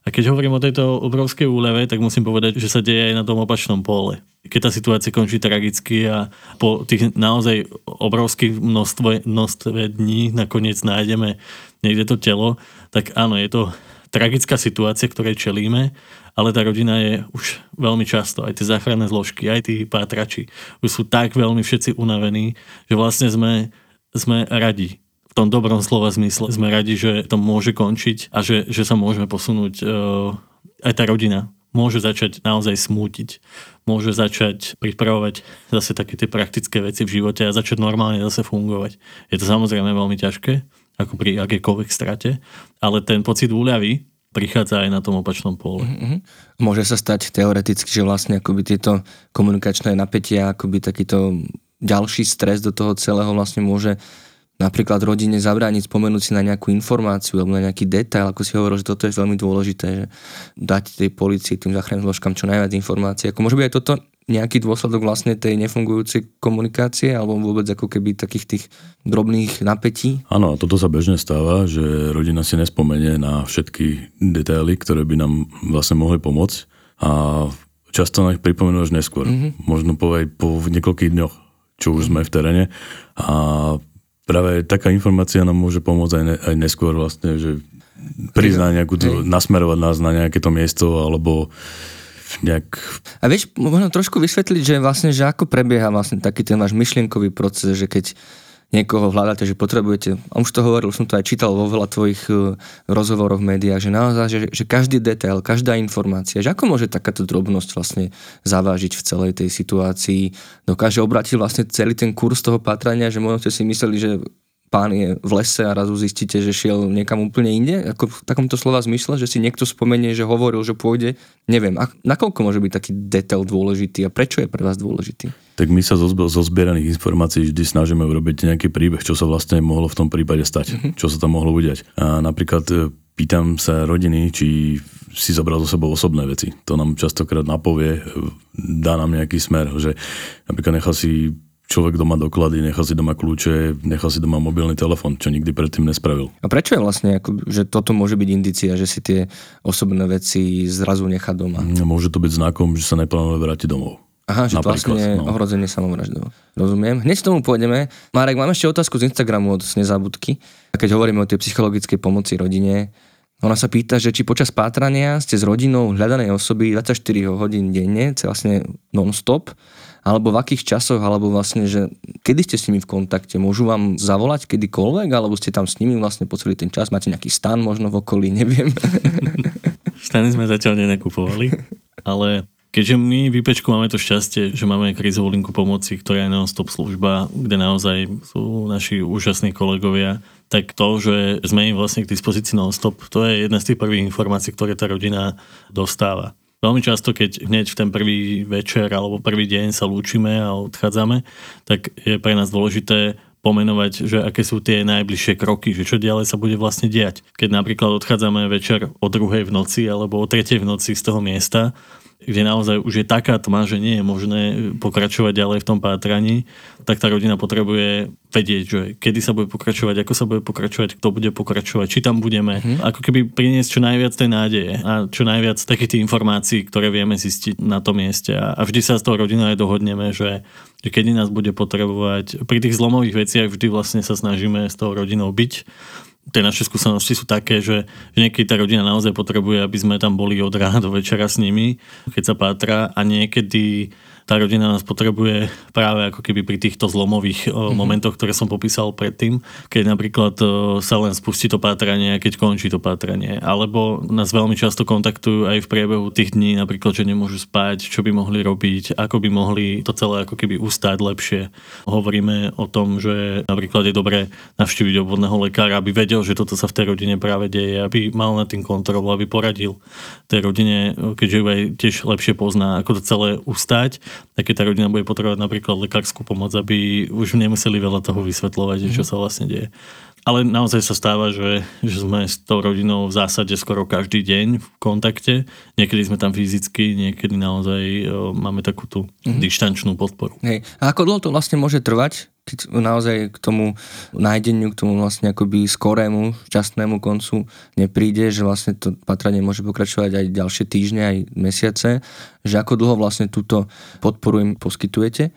A keď hovorím o tejto obrovskej úľave, tak musím povedať, že sa deje aj na tom opačnom pole. Keď tá situácia končí tragicky a po tých naozaj obrovských množstve, množstve dní nakoniec nájdeme niekde to telo, tak áno, je to tragická situácia, ktorej čelíme, ale tá rodina je už veľmi často, aj tie záchranné zložky, aj tí pátrači, už sú tak veľmi všetci unavení, že vlastne sme, sme radi. V tom dobrom slova zmysle sme radi, že to môže končiť, a že, že sa môžeme posunúť. Aj tá rodina môže začať naozaj smútiť, môže začať pripravovať zase také tie praktické veci v živote a začať normálne zase fungovať. Je to samozrejme veľmi ťažké, ako pri akejkoľvek strate, ale ten pocit úľavy prichádza aj na tom opačnom pole. Mm-hmm. Môže sa stať teoreticky, že vlastne akoby tieto komunikačné napätia, akoby takýto ďalší stres do toho celého vlastne môže napríklad rodine zabrániť spomenúť si na nejakú informáciu alebo na nejaký detail, ako si hovoril, že toto je veľmi dôležité, že dať tej polícii, tým záchranným zložkám čo najviac informácií. Ako môže byť aj toto nejaký dôsledok vlastne tej nefungujúcej komunikácie, alebo vôbec ako keby takých tých drobných napätí? Áno, toto sa bežne stáva, že rodina si nespomenie na všetky detaily, ktoré by nám vlastne mohli pomôcť, a často na ich pripomenú až neskôr. Mm-hmm. Možno po, po niekoľkých dňoch, čo už sme v teréne, a práve taká informácia nám môže pomôcť aj, ne, aj neskôr vlastne, že prizná nejakú, to, nasmerovať nás na nejaké to miesto, alebo nejak... A vieš, možno trošku vysvetliť, že vlastne, že ako prebieha vlastne taký ten váš myšlienkový proces, že keď niekoho hľadáte, že potrebujete, a už to hovoril, som to aj čítal vo veľa tvojich rozhovoroch v médiách, že naozaj, že, že každý detail, každá informácia, že ako môže takáto drobnosť vlastne zavážiť v celej tej situácii, dokáže obrátiť vlastne celý ten kurz toho pátrania, že možno ste si mysleli, že pán je v lese a razu zistíte, že šiel niekam úplne inde? Ako v takomto slova zmysle, že si niekto spomenie, že hovoril, že pôjde? Neviem. A nakoľko môže byť taký detail dôležitý a prečo je pre vás dôležitý? Tak my sa zo, zo zbieraných informácií vždy snažíme urobiť nejaký príbeh, čo sa vlastne mohlo v tom prípade stať, mm-hmm. čo sa tam mohlo udiať. A napríklad pýtam sa rodiny, či si zobral so sebou osobné veci. To nám častokrát napovie, dá nám nejaký smer, že napríklad nechal si človek doma doklady, nechal si doma kľúče, nechal si doma mobilný telefón, čo nikdy predtým nespravil. A prečo je vlastne, ako, že toto môže byť indícia, že si tie osobné veci zrazu nechá doma? Môže to byť znakom, že sa neplánuje vrátiť domov. Aha, že to vlastne no. ohrozenie samovraždou. Rozumiem. Hneď k tomu pôjdeme. Marek, mám ešte otázku z Instagramu od Snezabudky. A keď hovoríme o tej psychologickej pomoci rodine, ona sa pýta, že či počas pátrania ste s rodinou hľadanej osoby dvadsaťštyri hodín denne, to je vlastne non-stop, alebo v akých časoch, alebo vlastne, že kedy ste s nimi v kontakte? Môžu vám zavolať kedykoľvek, alebo ste tam s nimi vlastne po celý ten čas? Máte nejaký stan možno v okolí, neviem. Stany sme zatiaľ nenakupovali, ale keďže my v IPčku máme to šťastie, že máme krízovú linku pomoci, ktorá je non-stop služba, kde naozaj sú naši úžasní kolegovia, tak to, že sme im vlastne k dispozícii non-stop, to je jedna z tých prvých informácií, ktoré tá rodina dostáva. Veľmi často, keď hneď v ten prvý večer alebo prvý deň sa lúčime a odchádzame, tak je pre nás dôležité pomenovať, že aké sú tie najbližšie kroky, že čo ďalej sa bude vlastne diať. Keď napríklad odchádzame večer o druhej v noci alebo o tretej v noci z toho miesta, kde naozaj už je taká tma, že nie je možné pokračovať ďalej v tom pátraní, tak tá rodina potrebuje vedieť, že kedy sa bude pokračovať, ako sa bude pokračovať, kto bude pokračovať, či tam budeme. Hmm. Ako keby priniesť čo najviac tej nádeje a čo najviac takých tých informácií, ktoré vieme zistiť na tom mieste. A vždy sa s tou rodinou aj dohodneme, že, že kedy nás bude potrebovať. Pri tých zlomových veciach vždy vlastne sa snažíme s tou rodinou byť. Tie naše skúsenosti sú také, že, že niekedy tá rodina naozaj potrebuje, aby sme tam boli od rána do večera s nimi, keď sa pátra, a niekedy tá rodina nás potrebuje práve ako keby pri týchto zlomových mm-hmm. momentoch, ktoré som popísal predtým, keď napríklad sa len spustí to pátranie a keď končí to pátranie. Alebo nás veľmi často kontaktujú aj v priebehu tých dní, napríklad, že nemôžu spať, čo by mohli robiť, ako by mohli to celé ako keby ustáť lepšie. Hovoríme o tom, že napríklad je dobré navštíviť obvodného lekára, aby vedel, že toto sa v tej rodine práve deje, aby mal nad tým kontrolu, aby poradil tej rodine, keďže ju aj tiež lepšie pozná, ako to celé ustáť. Tak keď tá rodina bude potrebovať napríklad lekárskú pomoc, aby už nemuseli veľa toho vysvetľovať, čo sa vlastne deje. Ale naozaj sa stáva, že, že sme s tou rodinou v zásade skoro každý deň v kontakte. Niekedy sme tam fyzicky, niekedy naozaj o, máme takú tú mm-hmm. dištančnú podporu. Hej. A ako dlho to vlastne môže trvať, keď naozaj k tomu nájdeniu, k tomu vlastne akoby skorému, šťastnému koncu nepríde, že vlastne to pátranie môže pokračovať aj ďalšie týždne, aj mesiace, že ako dlho vlastne túto podporu im poskytujete?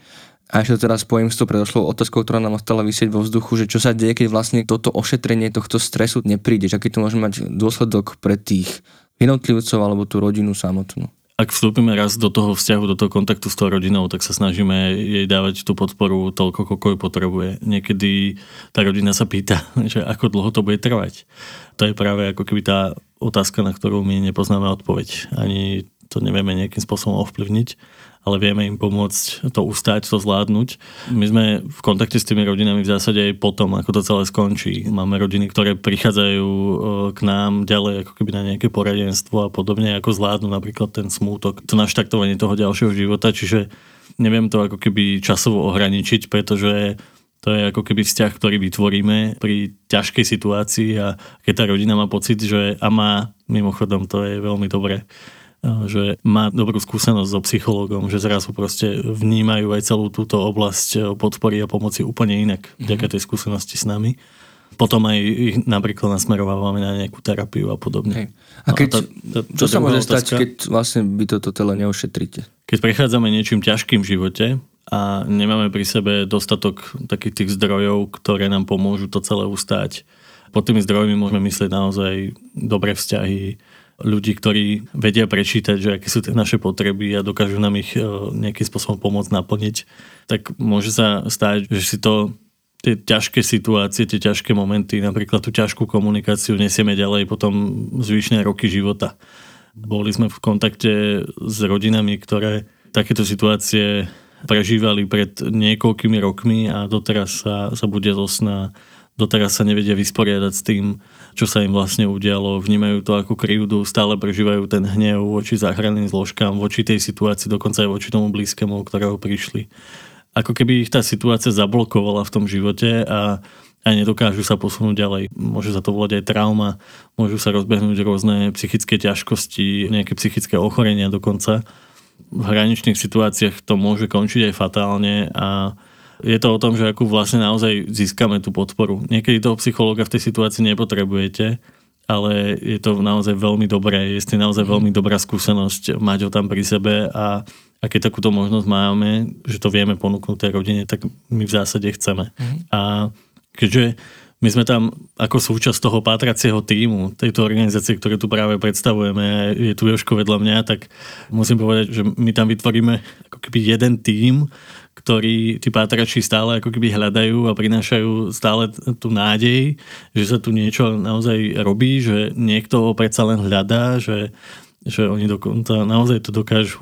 A ešte teraz spojím s tou predošlou otázkou, ktorá nám ostala visieť vo vzduchu, že čo sa deje, keď vlastne toto ošetrenie tohto stresu nepríde, že aký to môže mať dôsledok pre tých jednotlivcov alebo tú rodinu samotnú. Ak vstúpime raz do toho vzťahu, do toho kontaktu s tou rodinou, tak sa snažíme jej dávať tú podporu toľko, koľko ju potrebuje. Niekedy tá rodina sa pýta, že ako dlho to bude trvať. To je práve ako keby tá otázka, na ktorú my nepoznáme odpoveď. Ani to nevieme nejakým spôsobom ovplyvniť, ale vieme im pomôcť to ustáť, to zvládnuť. My sme v kontakte s tými rodinami v zásade aj potom, ako to celé skončí. Máme rodiny, ktoré prichádzajú k nám ďalej ako keby na nejaké poradenstvo a podobne, ako zvládnu napríklad ten smútok, to naštartovanie toho ďalšieho života, čiže neviem to ako keby časovo ohraničiť, pretože to je ako keby vzťah, ktorý vytvoríme pri ťažkej situácii, a keď tá rodina má pocit, že a má, mimochodom to je veľmi dobré, že má dobrú skúsenosť so psychológom, že zrazu proste vnímajú aj celú túto oblasť podpory a pomoci úplne inak vďaka tej skúsenosti s nami. Potom aj ich napríklad nasmerovávame na nejakú terapiu a podobne. Hej. A keď, a tá, tá, tá, čo tá sa môže otázka, stať, keď vlastne by toto telo neošetríte? Keď prechádzame niečím ťažkým v živote a nemáme pri sebe dostatok takých tých zdrojov, ktoré nám pomôžu to celé ustáť. Pod tými zdrojmi môžeme myslieť naozaj dobré vzťahy, ľudí, ktorí vedia prečítať, že aké sú tie naše potreby a dokážu nám ich nejakým spôsobom pomôcť naplniť, tak môže sa stať, že si to tie ťažké situácie, tie ťažké momenty, napríklad tú ťažkú komunikáciu nesieme ďalej potom zvyšné roky života. Boli sme v kontakte s rodinami, ktoré takéto situácie prežívali pred niekoľkými rokmi a doteraz sa, sa budia zo sna doteraz sa nevedia vysporiadať s tým, čo sa im vlastne udialo, vnímajú to ako krivdu, stále prežívajú ten hnev voči záchranným zložkám, voči tej situácii, dokonca aj voči tomu blízkemu, o ktorého prišli. Ako keby ich tá situácia zablokovala v tom živote a, a nedokážu sa posunúť ďalej. Môže sa to volať aj trauma, môžu sa rozbehnúť rôzne psychické ťažkosti, nejaké psychické ochorenia dokonca. V hraničných situáciách to môže končiť aj fatálne a je to o tom, že ako vlastne naozaj získame tú podporu. Niekedy toho psychológa v tej situácii nepotrebujete, ale je to naozaj veľmi dobré, je to naozaj veľmi dobrá skúsenosť mať ho tam pri sebe a, a keď takúto možnosť máme, že to vieme ponúknuť tej rodine, tak my v zásade chceme. Mhm. A keďže my sme tam ako súčasť toho pátracieho tímu, tejto organizácie, ktoré tu práve predstavujeme, je tu Jožko vedľa mňa, tak musím povedať, že my tam vytvoríme ako keby jeden tím, ktorý tí pátrači stále ako keby hľadajú a prinášajú stále tú nádej, že sa tu niečo naozaj robí, že niekto predsa len hľadá, že, že oni dokonca naozaj to dokážu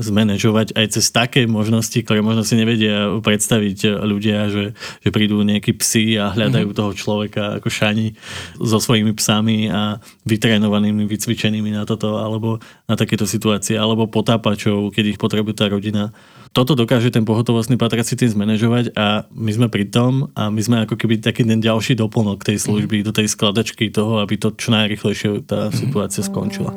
zmanažovať aj cez také možnosti, ktoré možno si nevedia predstaviť ľudia, že, že prídu nejakí psi a hľadajú toho človeka ako šani so svojimi psami a vytrénovanými, vycvičenými na toto alebo na takéto situácie, alebo potápačov, keď ich potrebuje tá rodina. Toto dokáže ten pohotovostný pátrací tím zmanažovať a my sme pri tom a my sme ako keby taký ten ďalší doplnok tej služby, do tej skladačky toho, aby to čo najrychlejšie tá situácia skončila.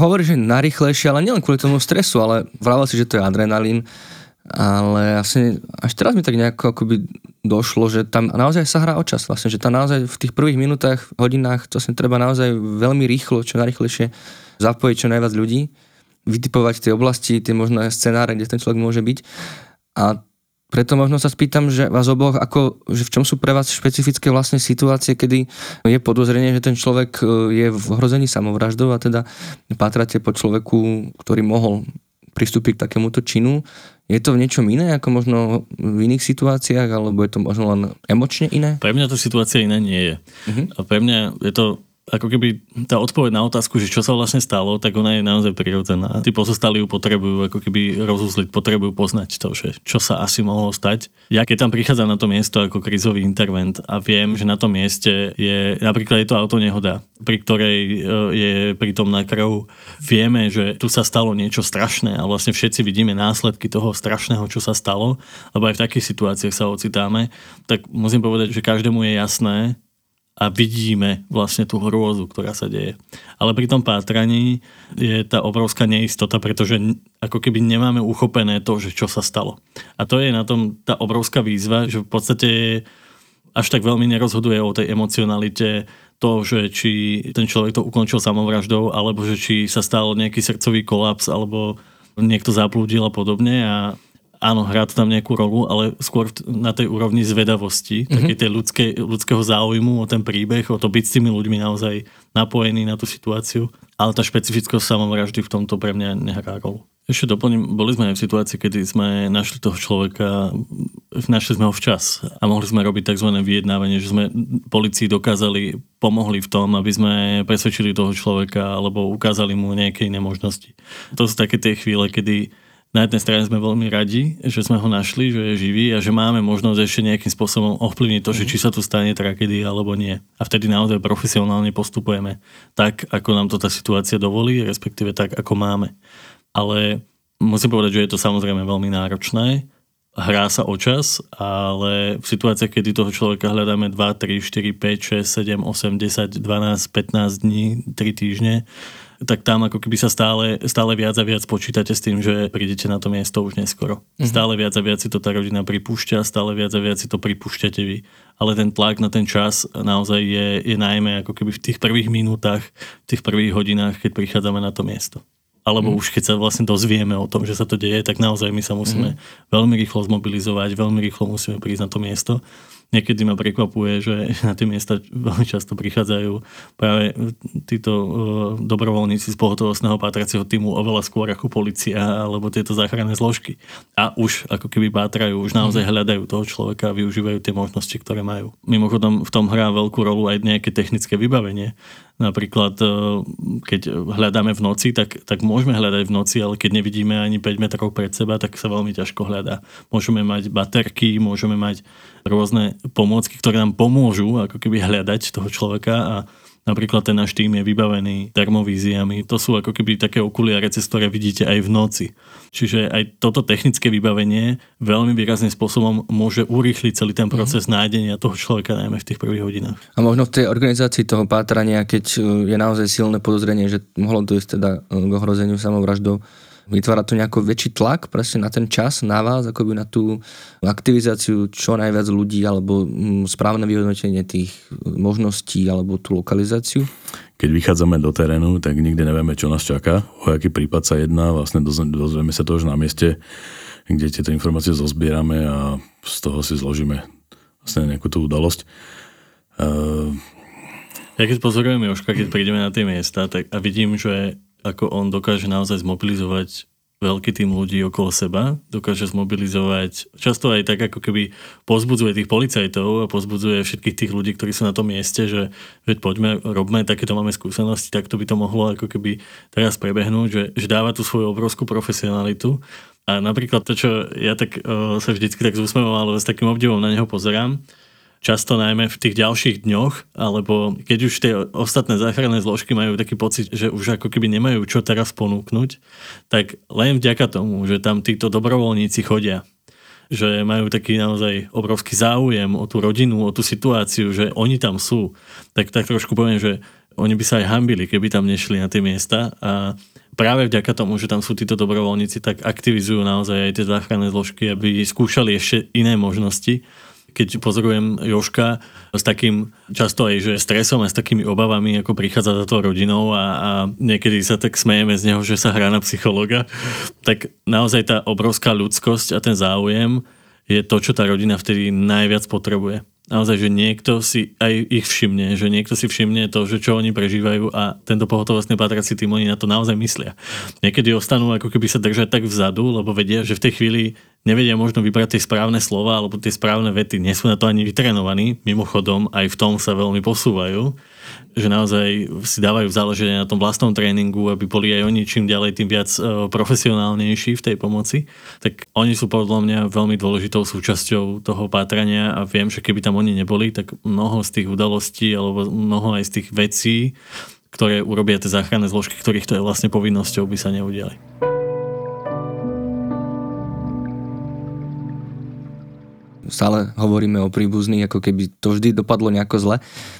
Hovorí, že najrychlejšie, ale nielen kvôli tomu stresu, ale vravel si, že to je adrenalín, ale asi až teraz mi tak nejako akoby došlo, že tam naozaj sa hrá o čas vlastne, že tam naozaj v tých prvých minútach, hodinách to sa treba naozaj veľmi rýchlo, čo najrýchlejšie zapojiť čo najviac ľudí, vytipovať tie oblasti, tie možné scenáre, kde ten človek môže byť. A preto možno sa spýtam, že vás oboch, ako, že v čom sú pre vás špecifické vlastne situácie, kedy je podozrenie, že ten človek je v ohrození samovraždou a teda pátrate po človeku, ktorý mohol pristúpiť k takémuto činu. Je to v niečom iné, ako možno v iných situáciách, alebo je to možno len emočne iné? Pre mňa to situácia iná nie je. Uh-huh. A pre mňa je to ako keby tá odpoveď na otázku, že čo sa vlastne stalo, tak ona je naozaj prirodzená. Tí pozostali ju potrebujú ako keby rozuzliť, potrebujú poznať to, že čo sa asi mohlo stať. Ja keď tam prichádzam na to miesto ako krízový intervent a viem, že na tom mieste je, napríklad je to autonehoda, pri ktorej je prítomná krv, vieme, že tu sa stalo niečo strašné a vlastne všetci vidíme následky toho strašného, čo sa stalo, lebo aj v takých situáciách sa ocitáme, tak musím povedať, že každému je jasné, a vidíme vlastne tú hrôzu, ktorá sa deje. Ale pri tom pátraní je tá obrovská neistota, pretože ako keby nemáme uchopené to, že čo sa stalo. A to je na tom tá obrovská výzva, že v podstate až tak veľmi nerozhoduje o tej emocionalite to, že či ten človek to ukončil samovraždou, alebo že či sa stal nejaký srdcový kolaps, alebo niekto zaplúdil a podobne a áno, hrá to tam nejakú rolu, ale skôr na tej úrovni zvedavosti, mm-hmm. takej tej ľudskej, ľudského záujmu o ten príbeh, o to byť s tými ľuďmi naozaj napojený na tú situáciu. Ale tá špecifickosť samovraždy v tomto pre mňa nehrá rolu. Ešte doplním, boli sme aj v situácii, kedy sme našli toho človeka, našli sme ho včas a mohli sme robiť tzv. Vyjednávanie, že sme polícii dokázali, pomohli v tom, aby sme presvedčili toho človeka alebo ukázali mu nejaké iné možnosti. To sú také tie chvíle, kedy na jednej strane sme veľmi radi, že sme ho našli, že je živý a že máme možnosť ešte nejakým spôsobom ovplyvniť to, že či sa tu stane tragédia alebo nie. A vtedy naozaj profesionálne postupujeme tak, ako nám to tá situácia dovolí, respektíve tak, ako máme. Ale musím povedať, že je to samozrejme veľmi náročné. Hrá sa o čas, ale v situáciách, kedy toho človeka hľadáme dva, tri, štyri, päť, šesť, sedem, osem, desať, dvanásť, pätnásť dní, tri týždne, tak tam ako keby sa stále, stále viac a viac počítate s tým, že prídete na to miesto už neskoro. Mhm. Stále viac a viac si to tá rodina pripúšťa, stále viac a viac si to pripúšťate vy. Ale ten tlak na ten čas naozaj je, je najmä ako keby v tých prvých minútach, v tých prvých hodinách, keď prichádzame na to miesto. Alebo mm. už keď sa vlastne dozvieme o tom, že sa to deje, tak naozaj my sa musíme mm. veľmi rýchlo zmobilizovať, veľmi rýchlo musíme prísť na to miesto. niekedy ma prekvapuje, že na tie miesta veľmi často prichádzajú práve títo dobrovoľníci z pohotovostného pátracieho tímu oveľa skôr ako polícia alebo tieto záchranné zložky. A už ako keby pátrajú, už naozaj hľadajú toho človeka a využívajú tie možnosti, ktoré majú. Mimochodom v tom hrá veľkú rolu aj nejaké technické vybavenie. Napríklad, keď hľadáme v noci, tak, tak môžeme hľadať v noci, ale keď nevidíme ani päť metrov pred seba, tak sa veľmi ťažko hľadá. Môžeme mať baterky, môžeme mať rôzne pomôcky, ktoré nám pomôžu ako keby hľadať toho človeka a napríklad ten náš tým je vybavený termovíziami. To sú ako keby také okuliare, cez ktoré vidíte aj v noci. Čiže aj toto technické vybavenie veľmi výrazným spôsobom môže urýchliť celý ten proces mm-hmm. nájdenia toho človeka, najmä v tých prvých hodinách. A možno v tej organizácii toho pátrania, keď je naozaj silné podozrenie, že mohlo dojsť teda k ohrozeniu samovraždou, vytvára to nejaký väčší tlak presne na ten čas, na vás, akoby na tú aktivizáciu čo najviac ľudí alebo správne vyhodnotenie tých možností alebo tú lokalizáciu? Keď vychádzame do terénu, tak nikdy nevieme, čo nás čaká, o aký prípad sa jedná, vlastne dozvieme sa to už na mieste, kde tieto informácie zozbierame a z toho si zložíme vlastne nejakú tú udalosť. Uh... Ja keď pozorujeme Jožka, keď prídeme na tie miesta, tak a vidím, že ako on dokáže naozaj zmobilizovať veľký tým ľudí okolo seba, dokáže zmobilizovať, často aj tak ako keby pozbudzuje tých policajtov a pozbudzuje všetkých tých ľudí, ktorí sú na tom mieste, že veď poďme, robme, takéto máme skúsenosti, tak to by to mohlo ako keby teraz prebehnúť, že, že dáva tú svoju obrovskú profesionalitu. A napríklad to, čo ja tak o, sa vždycky tak zúsmeval, ale s takým obdivom na neho pozerám, často najmä v tých ďalších dňoch, alebo keď už tie ostatné záchranné zložky majú taký pocit, že už ako keby nemajú čo teraz ponúknuť, tak len vďaka tomu, že tam títo dobrovoľníci chodia, že majú taký naozaj obrovský záujem o tú rodinu, o tú situáciu, že oni tam sú, tak, tak trošku poviem, že oni by sa aj hanbili, keby tam nešli na tie miesta a práve vďaka tomu, že tam sú títo dobrovoľníci, tak aktivizujú naozaj aj tie záchranné zložky, aby skúšali ešte iné možnosti. Keď pozorujem Jožka s takým často aj, že stresom a s takými obavami, ako prichádza za tou rodinou a, a niekedy sa tak smejeme z neho, že sa hrá na psychologa, tak naozaj tá obrovská ľudskosť a ten záujem je to, čo tá rodina vtedy najviac potrebuje. Naozaj, že niekto si aj ich všimne, že niekto si všimne to, že čo oni prežívajú a tento pohotovostný pátrací tím, oni na to naozaj myslia. Niekedy ostanú ako keby sa držať tak vzadu, lebo vedia, že v tej chvíli nevedia možno vybrať tie správne slova alebo tie správne vety. Nie sú na to ani vytrenovaní. Mimochodom, aj v tom sa veľmi posúvajú, že naozaj si dávajú záleženie na tom vlastnom tréningu, aby boli aj oni čím ďalej tým viac profesionálnejší v tej pomoci. Tak oni sú podľa mňa veľmi dôležitou súčasťou toho pátrania a viem, že keby tam oni neboli, tak mnoho z tých udalostí alebo mnoho aj z tých vecí, ktoré urobia tie záchranné zložky, ktorých to je vlastne povinnosťou, by sa neudiali. Stále hovoríme o príbuzných, ako keby to vždy dopadlo nejako zle.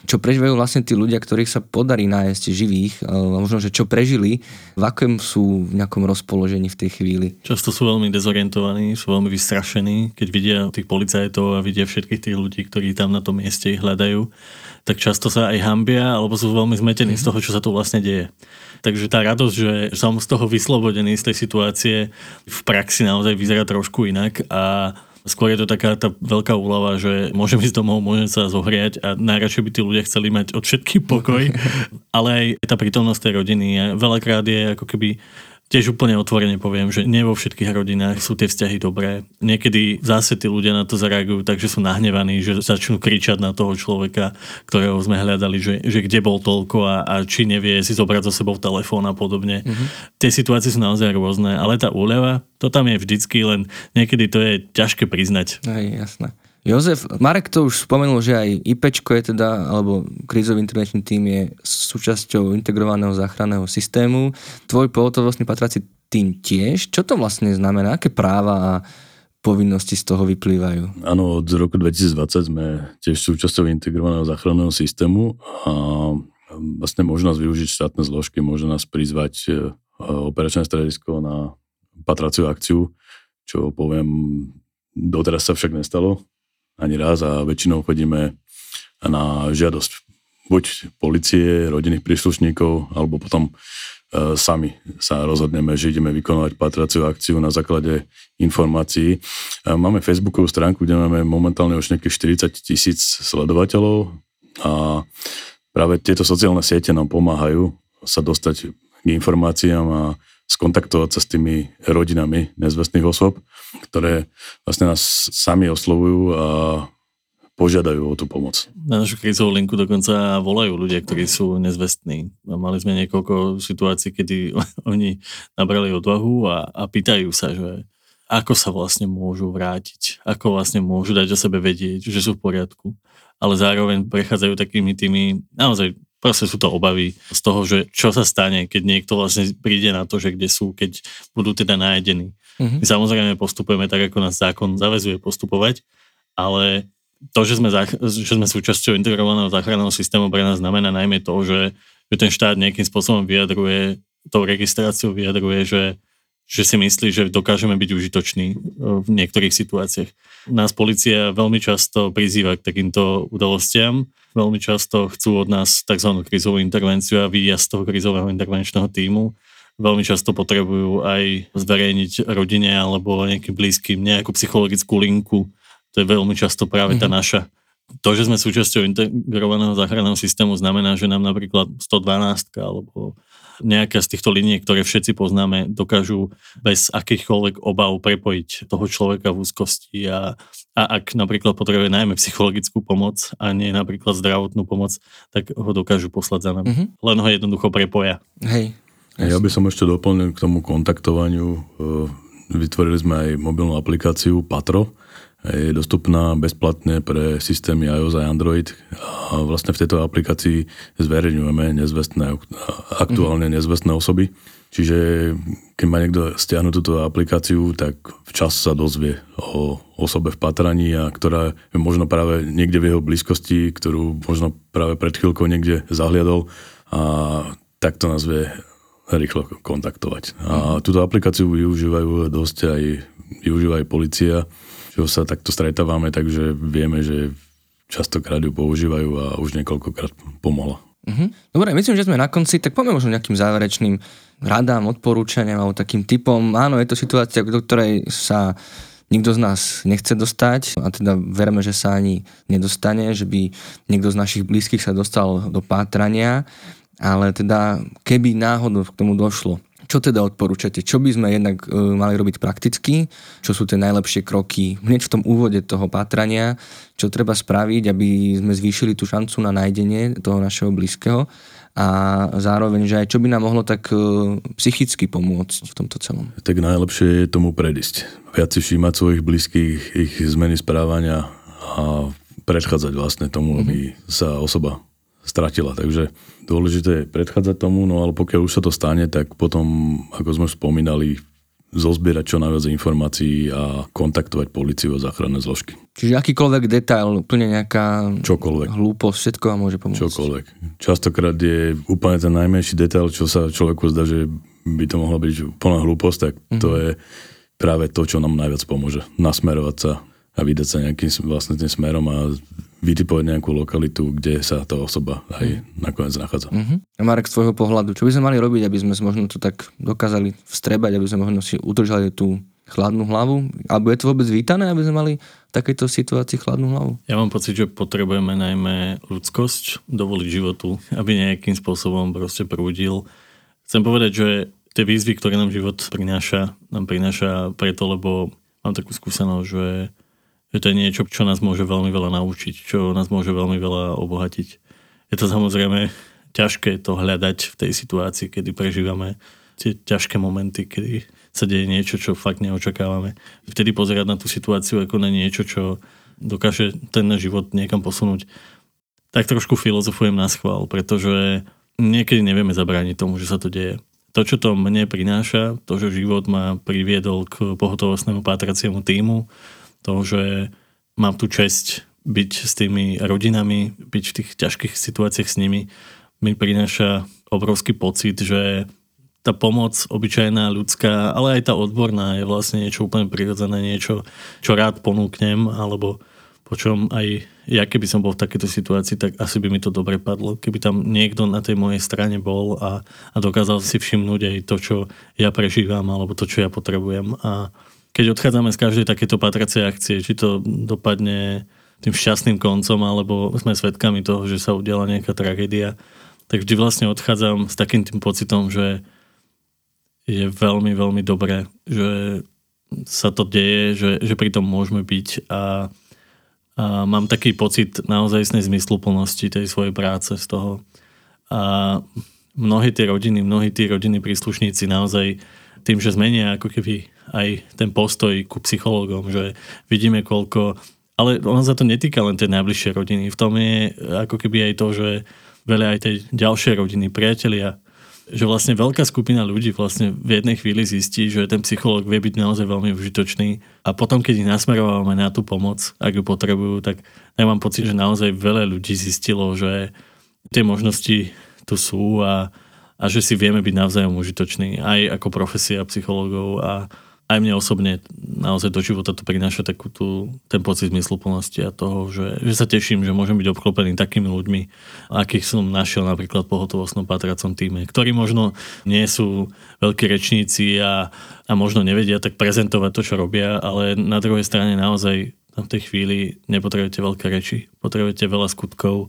Čo prežívajú vlastne tí ľudia, ktorých sa podarí nájsť živých, a možno, že čo prežili, v akom sú v nejakom rozpoložení v tej chvíli? Často sú veľmi dezorientovaní, sú veľmi vystrašení, keď vidia tých policajtov a vidia všetkých tých ľudí, ktorí tam na tom mieste ich hľadajú, tak často sa aj hanbia, alebo sú veľmi zmetení mm-hmm. z toho, čo sa tu vlastne deje. Takže tá radosť, že som z toho vyslobodený z tej situácie, v praxi naozaj vyzerá trošku inak a skôr je to taká tá veľká úľava, že môžem ísť domov, môžem sa zohriať a najradšej by tí ľudia chceli mať od všetkých pokoj, ale aj tá prítomnosť tej rodiny. A veľakrát je ako keby, tiež úplne otvorene poviem, že nie vo všetkých rodinách sú tie vzťahy dobré. Niekedy zase tí ľudia na to zareagujú tak, že sú nahnevaní, že začnú kričať na toho človeka, ktorého sme hľadali, že, že kde bol toľko a, a či nevie si zobrať so sebou telefón a podobne. Mm-hmm. Tie situácie sú naozaj rôzne, ale tá úľava, to tam je vždycky, len niekedy to je ťažké priznať. Aj, jasné. Jozef, Marek to už spomenul, že aj IPčko je teda, alebo Krízový intervenčný tím je súčasťou integrovaného záchranného systému. Tvoj pohotovostný pátrací tím tiež. Čo to vlastne znamená? Aké práva a povinnosti z toho vyplývajú? Áno, od roku dvetisícdvadsať sme tiež súčasťou integrovaného záchranného systému a vlastne môžu nás využiť štátne zložky, môžu nás prizvať operačné stredisko na patraciu akciu, čo poviem, doteraz sa však nestalo ani raz a väčšinou chodíme na žiadosť buď policie, rodinných príslušníkov alebo potom sami sa rozhodneme, že ideme vykonávať pátraciu akciu na základe informácií. Máme Facebookovú stránku, kde máme momentálne už nejakých štyridsať tisíc sledovateľov a práve tieto sociálne siete nám pomáhajú sa dostať k informáciám a skontaktovať sa s tými rodinami nezvestných osôb, ktoré vlastne nás sami oslovujú a požiadajú o tú pomoc. Na našu krízovú linku dokonca volajú ľudia, ktorí sú nezvestní. Mali sme niekoľko situácií, kedy oni nabrali odvahu a, a pýtajú sa, že ako sa vlastne môžu vrátiť, ako vlastne môžu dať o sebe vedieť, že sú v poriadku, ale zároveň prechádzajú takými tými, naozaj proste sú to obavy z toho, že čo sa stane, keď niekto vlastne príde na to, že kde sú, keď budú teda nájdení. Mm-hmm. My samozrejme postupujeme tak, ako nás zákon zaväzuje postupovať, ale to, že sme, že sme súčasťou integrovaného záchranného systému, pre nás znamená najmä to, že, že ten štát nejakým spôsobom vyjadruje, tou registráciou vyjadruje, že, že si myslí, že dokážeme byť užitoční v niektorých situáciách. Nás polícia veľmi často prizýva k takýmto udalostiam, veľmi často chcú od nás tzv. Krízovú intervenciu a výjazd toho krízového intervenčného tímu. Veľmi často potrebujú aj zverejniť rodine alebo nejakým blízkym nejakú psychologickú linku. To je veľmi často práve tá naša. To, že sme súčasťou integrovaného záchranného systému, znamená, že nám napríklad sto dvanástka alebo nejaká z týchto linií, ktoré všetci poznáme, dokážu bez akýchkoľvek obav prepojiť toho človeka v úzkosti a, a ak napríklad potrebuje najmä psychologickú pomoc a nie napríklad zdravotnú pomoc, tak ho dokážu poslať za nami. Mm-hmm. Len ho jednoducho prepoja. Hej. Ja by som ešte doplnil k tomu kontaktovaniu. Vytvorili sme aj mobilnú aplikáciu Patro. Je dostupná bezplatne pre systémy iOS a Android a vlastne v tejto aplikácii zverejňujeme nezvestné, aktuálne nezvestné osoby. Čiže keď má niekto stiahnuť túto aplikáciu, tak včas sa dozvie o osobe v pátraní, a ktorá je možno práve niekde v jeho blízkosti, ktorú možno práve pred chvíľkou niekde zahliadol, a takto nás vie rýchlo kontaktovať. A túto aplikáciu využívajú dosť aj využíva aj polícia, čo sa takto stretávame, takže vieme, že častokrát ju používajú a už niekoľkokrát pomohla. Mhm. Dobre, myslím, že sme na konci, tak poďme možno nejakým záverečným radám, odporúčaniam alebo takým typom. Áno, je to situácia, do ktorej sa nikto z nás nechce dostať a teda verme, že sa ani nedostane, že by niekto z našich blízkych sa dostal do pátrania, ale teda keby náhodou k tomu došlo, čo teda odporúčate? Čo by sme jednak e, mali robiť prakticky? Čo sú tie najlepšie kroky hneď v tom úvode toho pátrania? Čo treba spraviť, aby sme zvýšili tú šancu na nájdenie toho našeho blízkeho? A zároveň, že aj čo by nám mohlo tak e, psychicky pomôcť v tomto celom? Tak najlepšie je tomu predísť. Viac si všímať svojich blízkych, ich zmeny správania a predchádzať vlastne tomu, mm-hmm. aby sa osoba stratila. Takže dôležité je predchádzať tomu, no ale pokiaľ už sa to stane, tak potom, ako sme už spomínali, zozbierať čo najviac informácií a kontaktovať políciu a záchranné zložky. Čiže akýkoľvek detail, úplne nejaká čokoľvek. Hlúposť, všetko vám môže pomôcť. Čokoľvek. Častokrát je úplne ten najmenší detail, čo sa človeku zdá, že by to mohla byť úplná hlúposť, tak mm-hmm. to je práve to, čo nám najviac pomôže. Nasmerovať sa a vydať sa nejakým vlastne tým smerom a vytipovať nejakú lokalitu, kde sa tá osoba aj nakoniec nachádza. Mm-hmm. Marek, z tvojho pohľadu, čo by sme mali robiť, aby sme možno to tak dokázali vstrebať, aby sme možno si udržali tú chladnú hlavu? Alebo je to vôbec vítané, aby sme mali v takejto situácii chladnú hlavu? Ja mám pocit, že potrebujeme najmä ľudskosť, dovoliť životu, aby nejakým spôsobom proste prúdil. Chcem povedať, že tie výzvy, ktoré nám život prináša, nám prináša preto, lebo mám takú skúsenosť, že že to je niečo, čo nás môže veľmi veľa naučiť, čo nás môže veľmi veľa obohatiť. Je to samozrejme ťažké to hľadať v tej situácii, kedy prežívame tie ťažké momenty, kedy sa deje niečo, čo fakt neočakávame. Vtedy pozerať na tú situáciu ako na niečo, čo dokáže ten život niekam posunúť. Tak trošku filozofujem na schvál, pretože niekedy nevieme zabrániť tomu, že sa to deje. To, čo to mne prináša, to, že život ma priviedol k pohotovostnému pátraciemu tímu, to, že mám tú česť byť s tými rodinami, byť v tých ťažkých situáciách s nimi, mi prináša obrovský pocit, že tá pomoc obyčajná, ľudská, ale aj tá odborná je vlastne niečo úplne prirodzené, niečo, čo rád ponúknem, alebo po čom aj ja keby som bol v takejto situácii, tak asi by mi to dobre padlo, keby tam niekto na tej mojej strane bol a, a dokázal si všimnúť aj to, čo ja prežívam alebo to, čo ja potrebujem. A keď odchádzame z každej takéto patracej akcie, či to dopadne tým šťastným koncom, alebo sme svedkami toho, že sa udiala nejaká tragédia, tak vždy vlastne odchádzam s takým tým pocitom, že je veľmi, veľmi dobré, že sa to deje, že, že pri tom môžeme byť a, a mám taký pocit naozajstnej zmysluplnosti tej svojej práce z toho. A mnohé tie rodiny, mnohí tí rodinní príslušníci naozaj tým, že zmenia ako keby aj ten postoj ku psychológom, že vidíme koľko. Ale ono sa to netýka len tej najbližšej rodiny. V tom je ako keby aj to, že veľa aj tej ďalšej rodiny, priatelia, že vlastne veľká skupina ľudí vlastne v jednej chvíli zistí, že ten psychológ vie byť naozaj veľmi užitočný a potom, keď ich nasmerovávame na tú pomoc, ak ju potrebujú, tak ja mám pocit, že naozaj veľa ľudí zistilo, že tie možnosti tu sú a, a že si vieme byť navzájom užitoční aj ako profesia psychológov a aj mne osobne naozaj do života to prináša takú tú, ten pocit zmysluplnosti a toho, že, že sa teším, že môžem byť obklopený takými ľuďmi, akých som našiel napríklad v pohotovostnom pátracom týme, ktorí možno nie sú veľkí rečníci a, a možno nevedia tak prezentovať to, čo robia, ale na druhej strane naozaj tam v tej chvíli nepotrebujete veľké reči, potrebujete veľa skutkov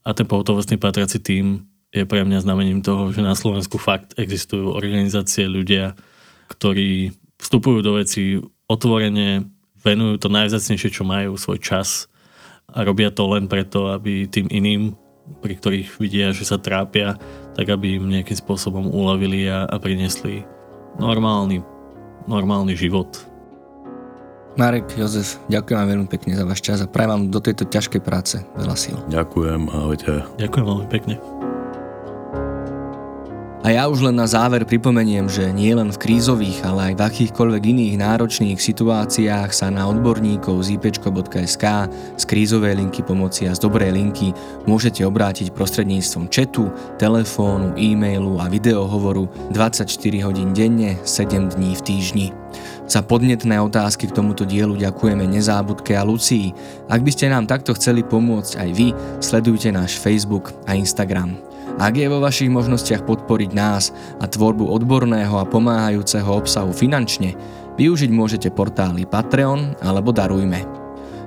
a ten pohotovostný pátrací tím je pre mňa znamením toho, že na Slovensku fakt existujú organizácie, ľudia, ktorí vstupujú do vecí otvorene, venujú to najvzácnejšie, čo majú, svoj čas a robia to len preto, aby tým iným, pri ktorých vidia, že sa trápia, tak aby im nejakým spôsobom uľavili a, a priniesli normálny, normálny život. Marek, Jozef, ďakujem vám veľmi pekne za váš čas a prajem vám do tejto ťažkej práce veľa síl. Ďakujem, ahojte. Ďakujem veľmi pekne. A ja už len na záver pripomeniem, že nie len v krízových, ale aj v akýchkoľvek iných náročných situáciách sa na odborníkov z í pé čko bodka es ká, z krízovej linky pomoci a z dobrej linky môžete obrátiť prostredníctvom chatu, telefónu, e-mailu a videohovoru dvadsaťštyri hodín denne, sedem dní v týždni. Za podnetné otázky k tomuto dielu ďakujeme Nezábudke a Lucii. Ak by ste nám takto chceli pomôcť aj vy, sledujte náš Facebook a Instagram. Ak je vo vašich možnostiach podporiť nás a tvorbu odborného a pomáhajúceho obsahu finančne, využiť môžete portály Patreon alebo Darujme.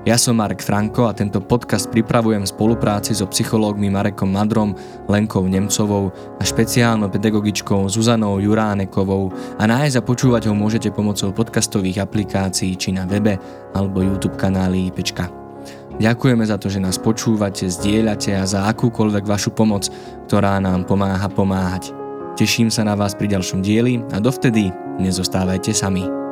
Ja som Marek Franko a tento podcast pripravujem v spolupráci so psychológmi Marekom Madrom, Lenkou Nemcovou a špeciálnou pedagogičkou Zuzanou Juránekovou a nájsť a počúvať ho môžete pomocou podcastových aplikácií či na webe alebo YouTube kanály IPčka. Ďakujeme za to, že nás počúvate, zdieľate a za akúkoľvek vašu pomoc, ktorá nám pomáha pomáhať. Teším sa na vás pri ďalšom dieli a dovtedy nezostávajte sami.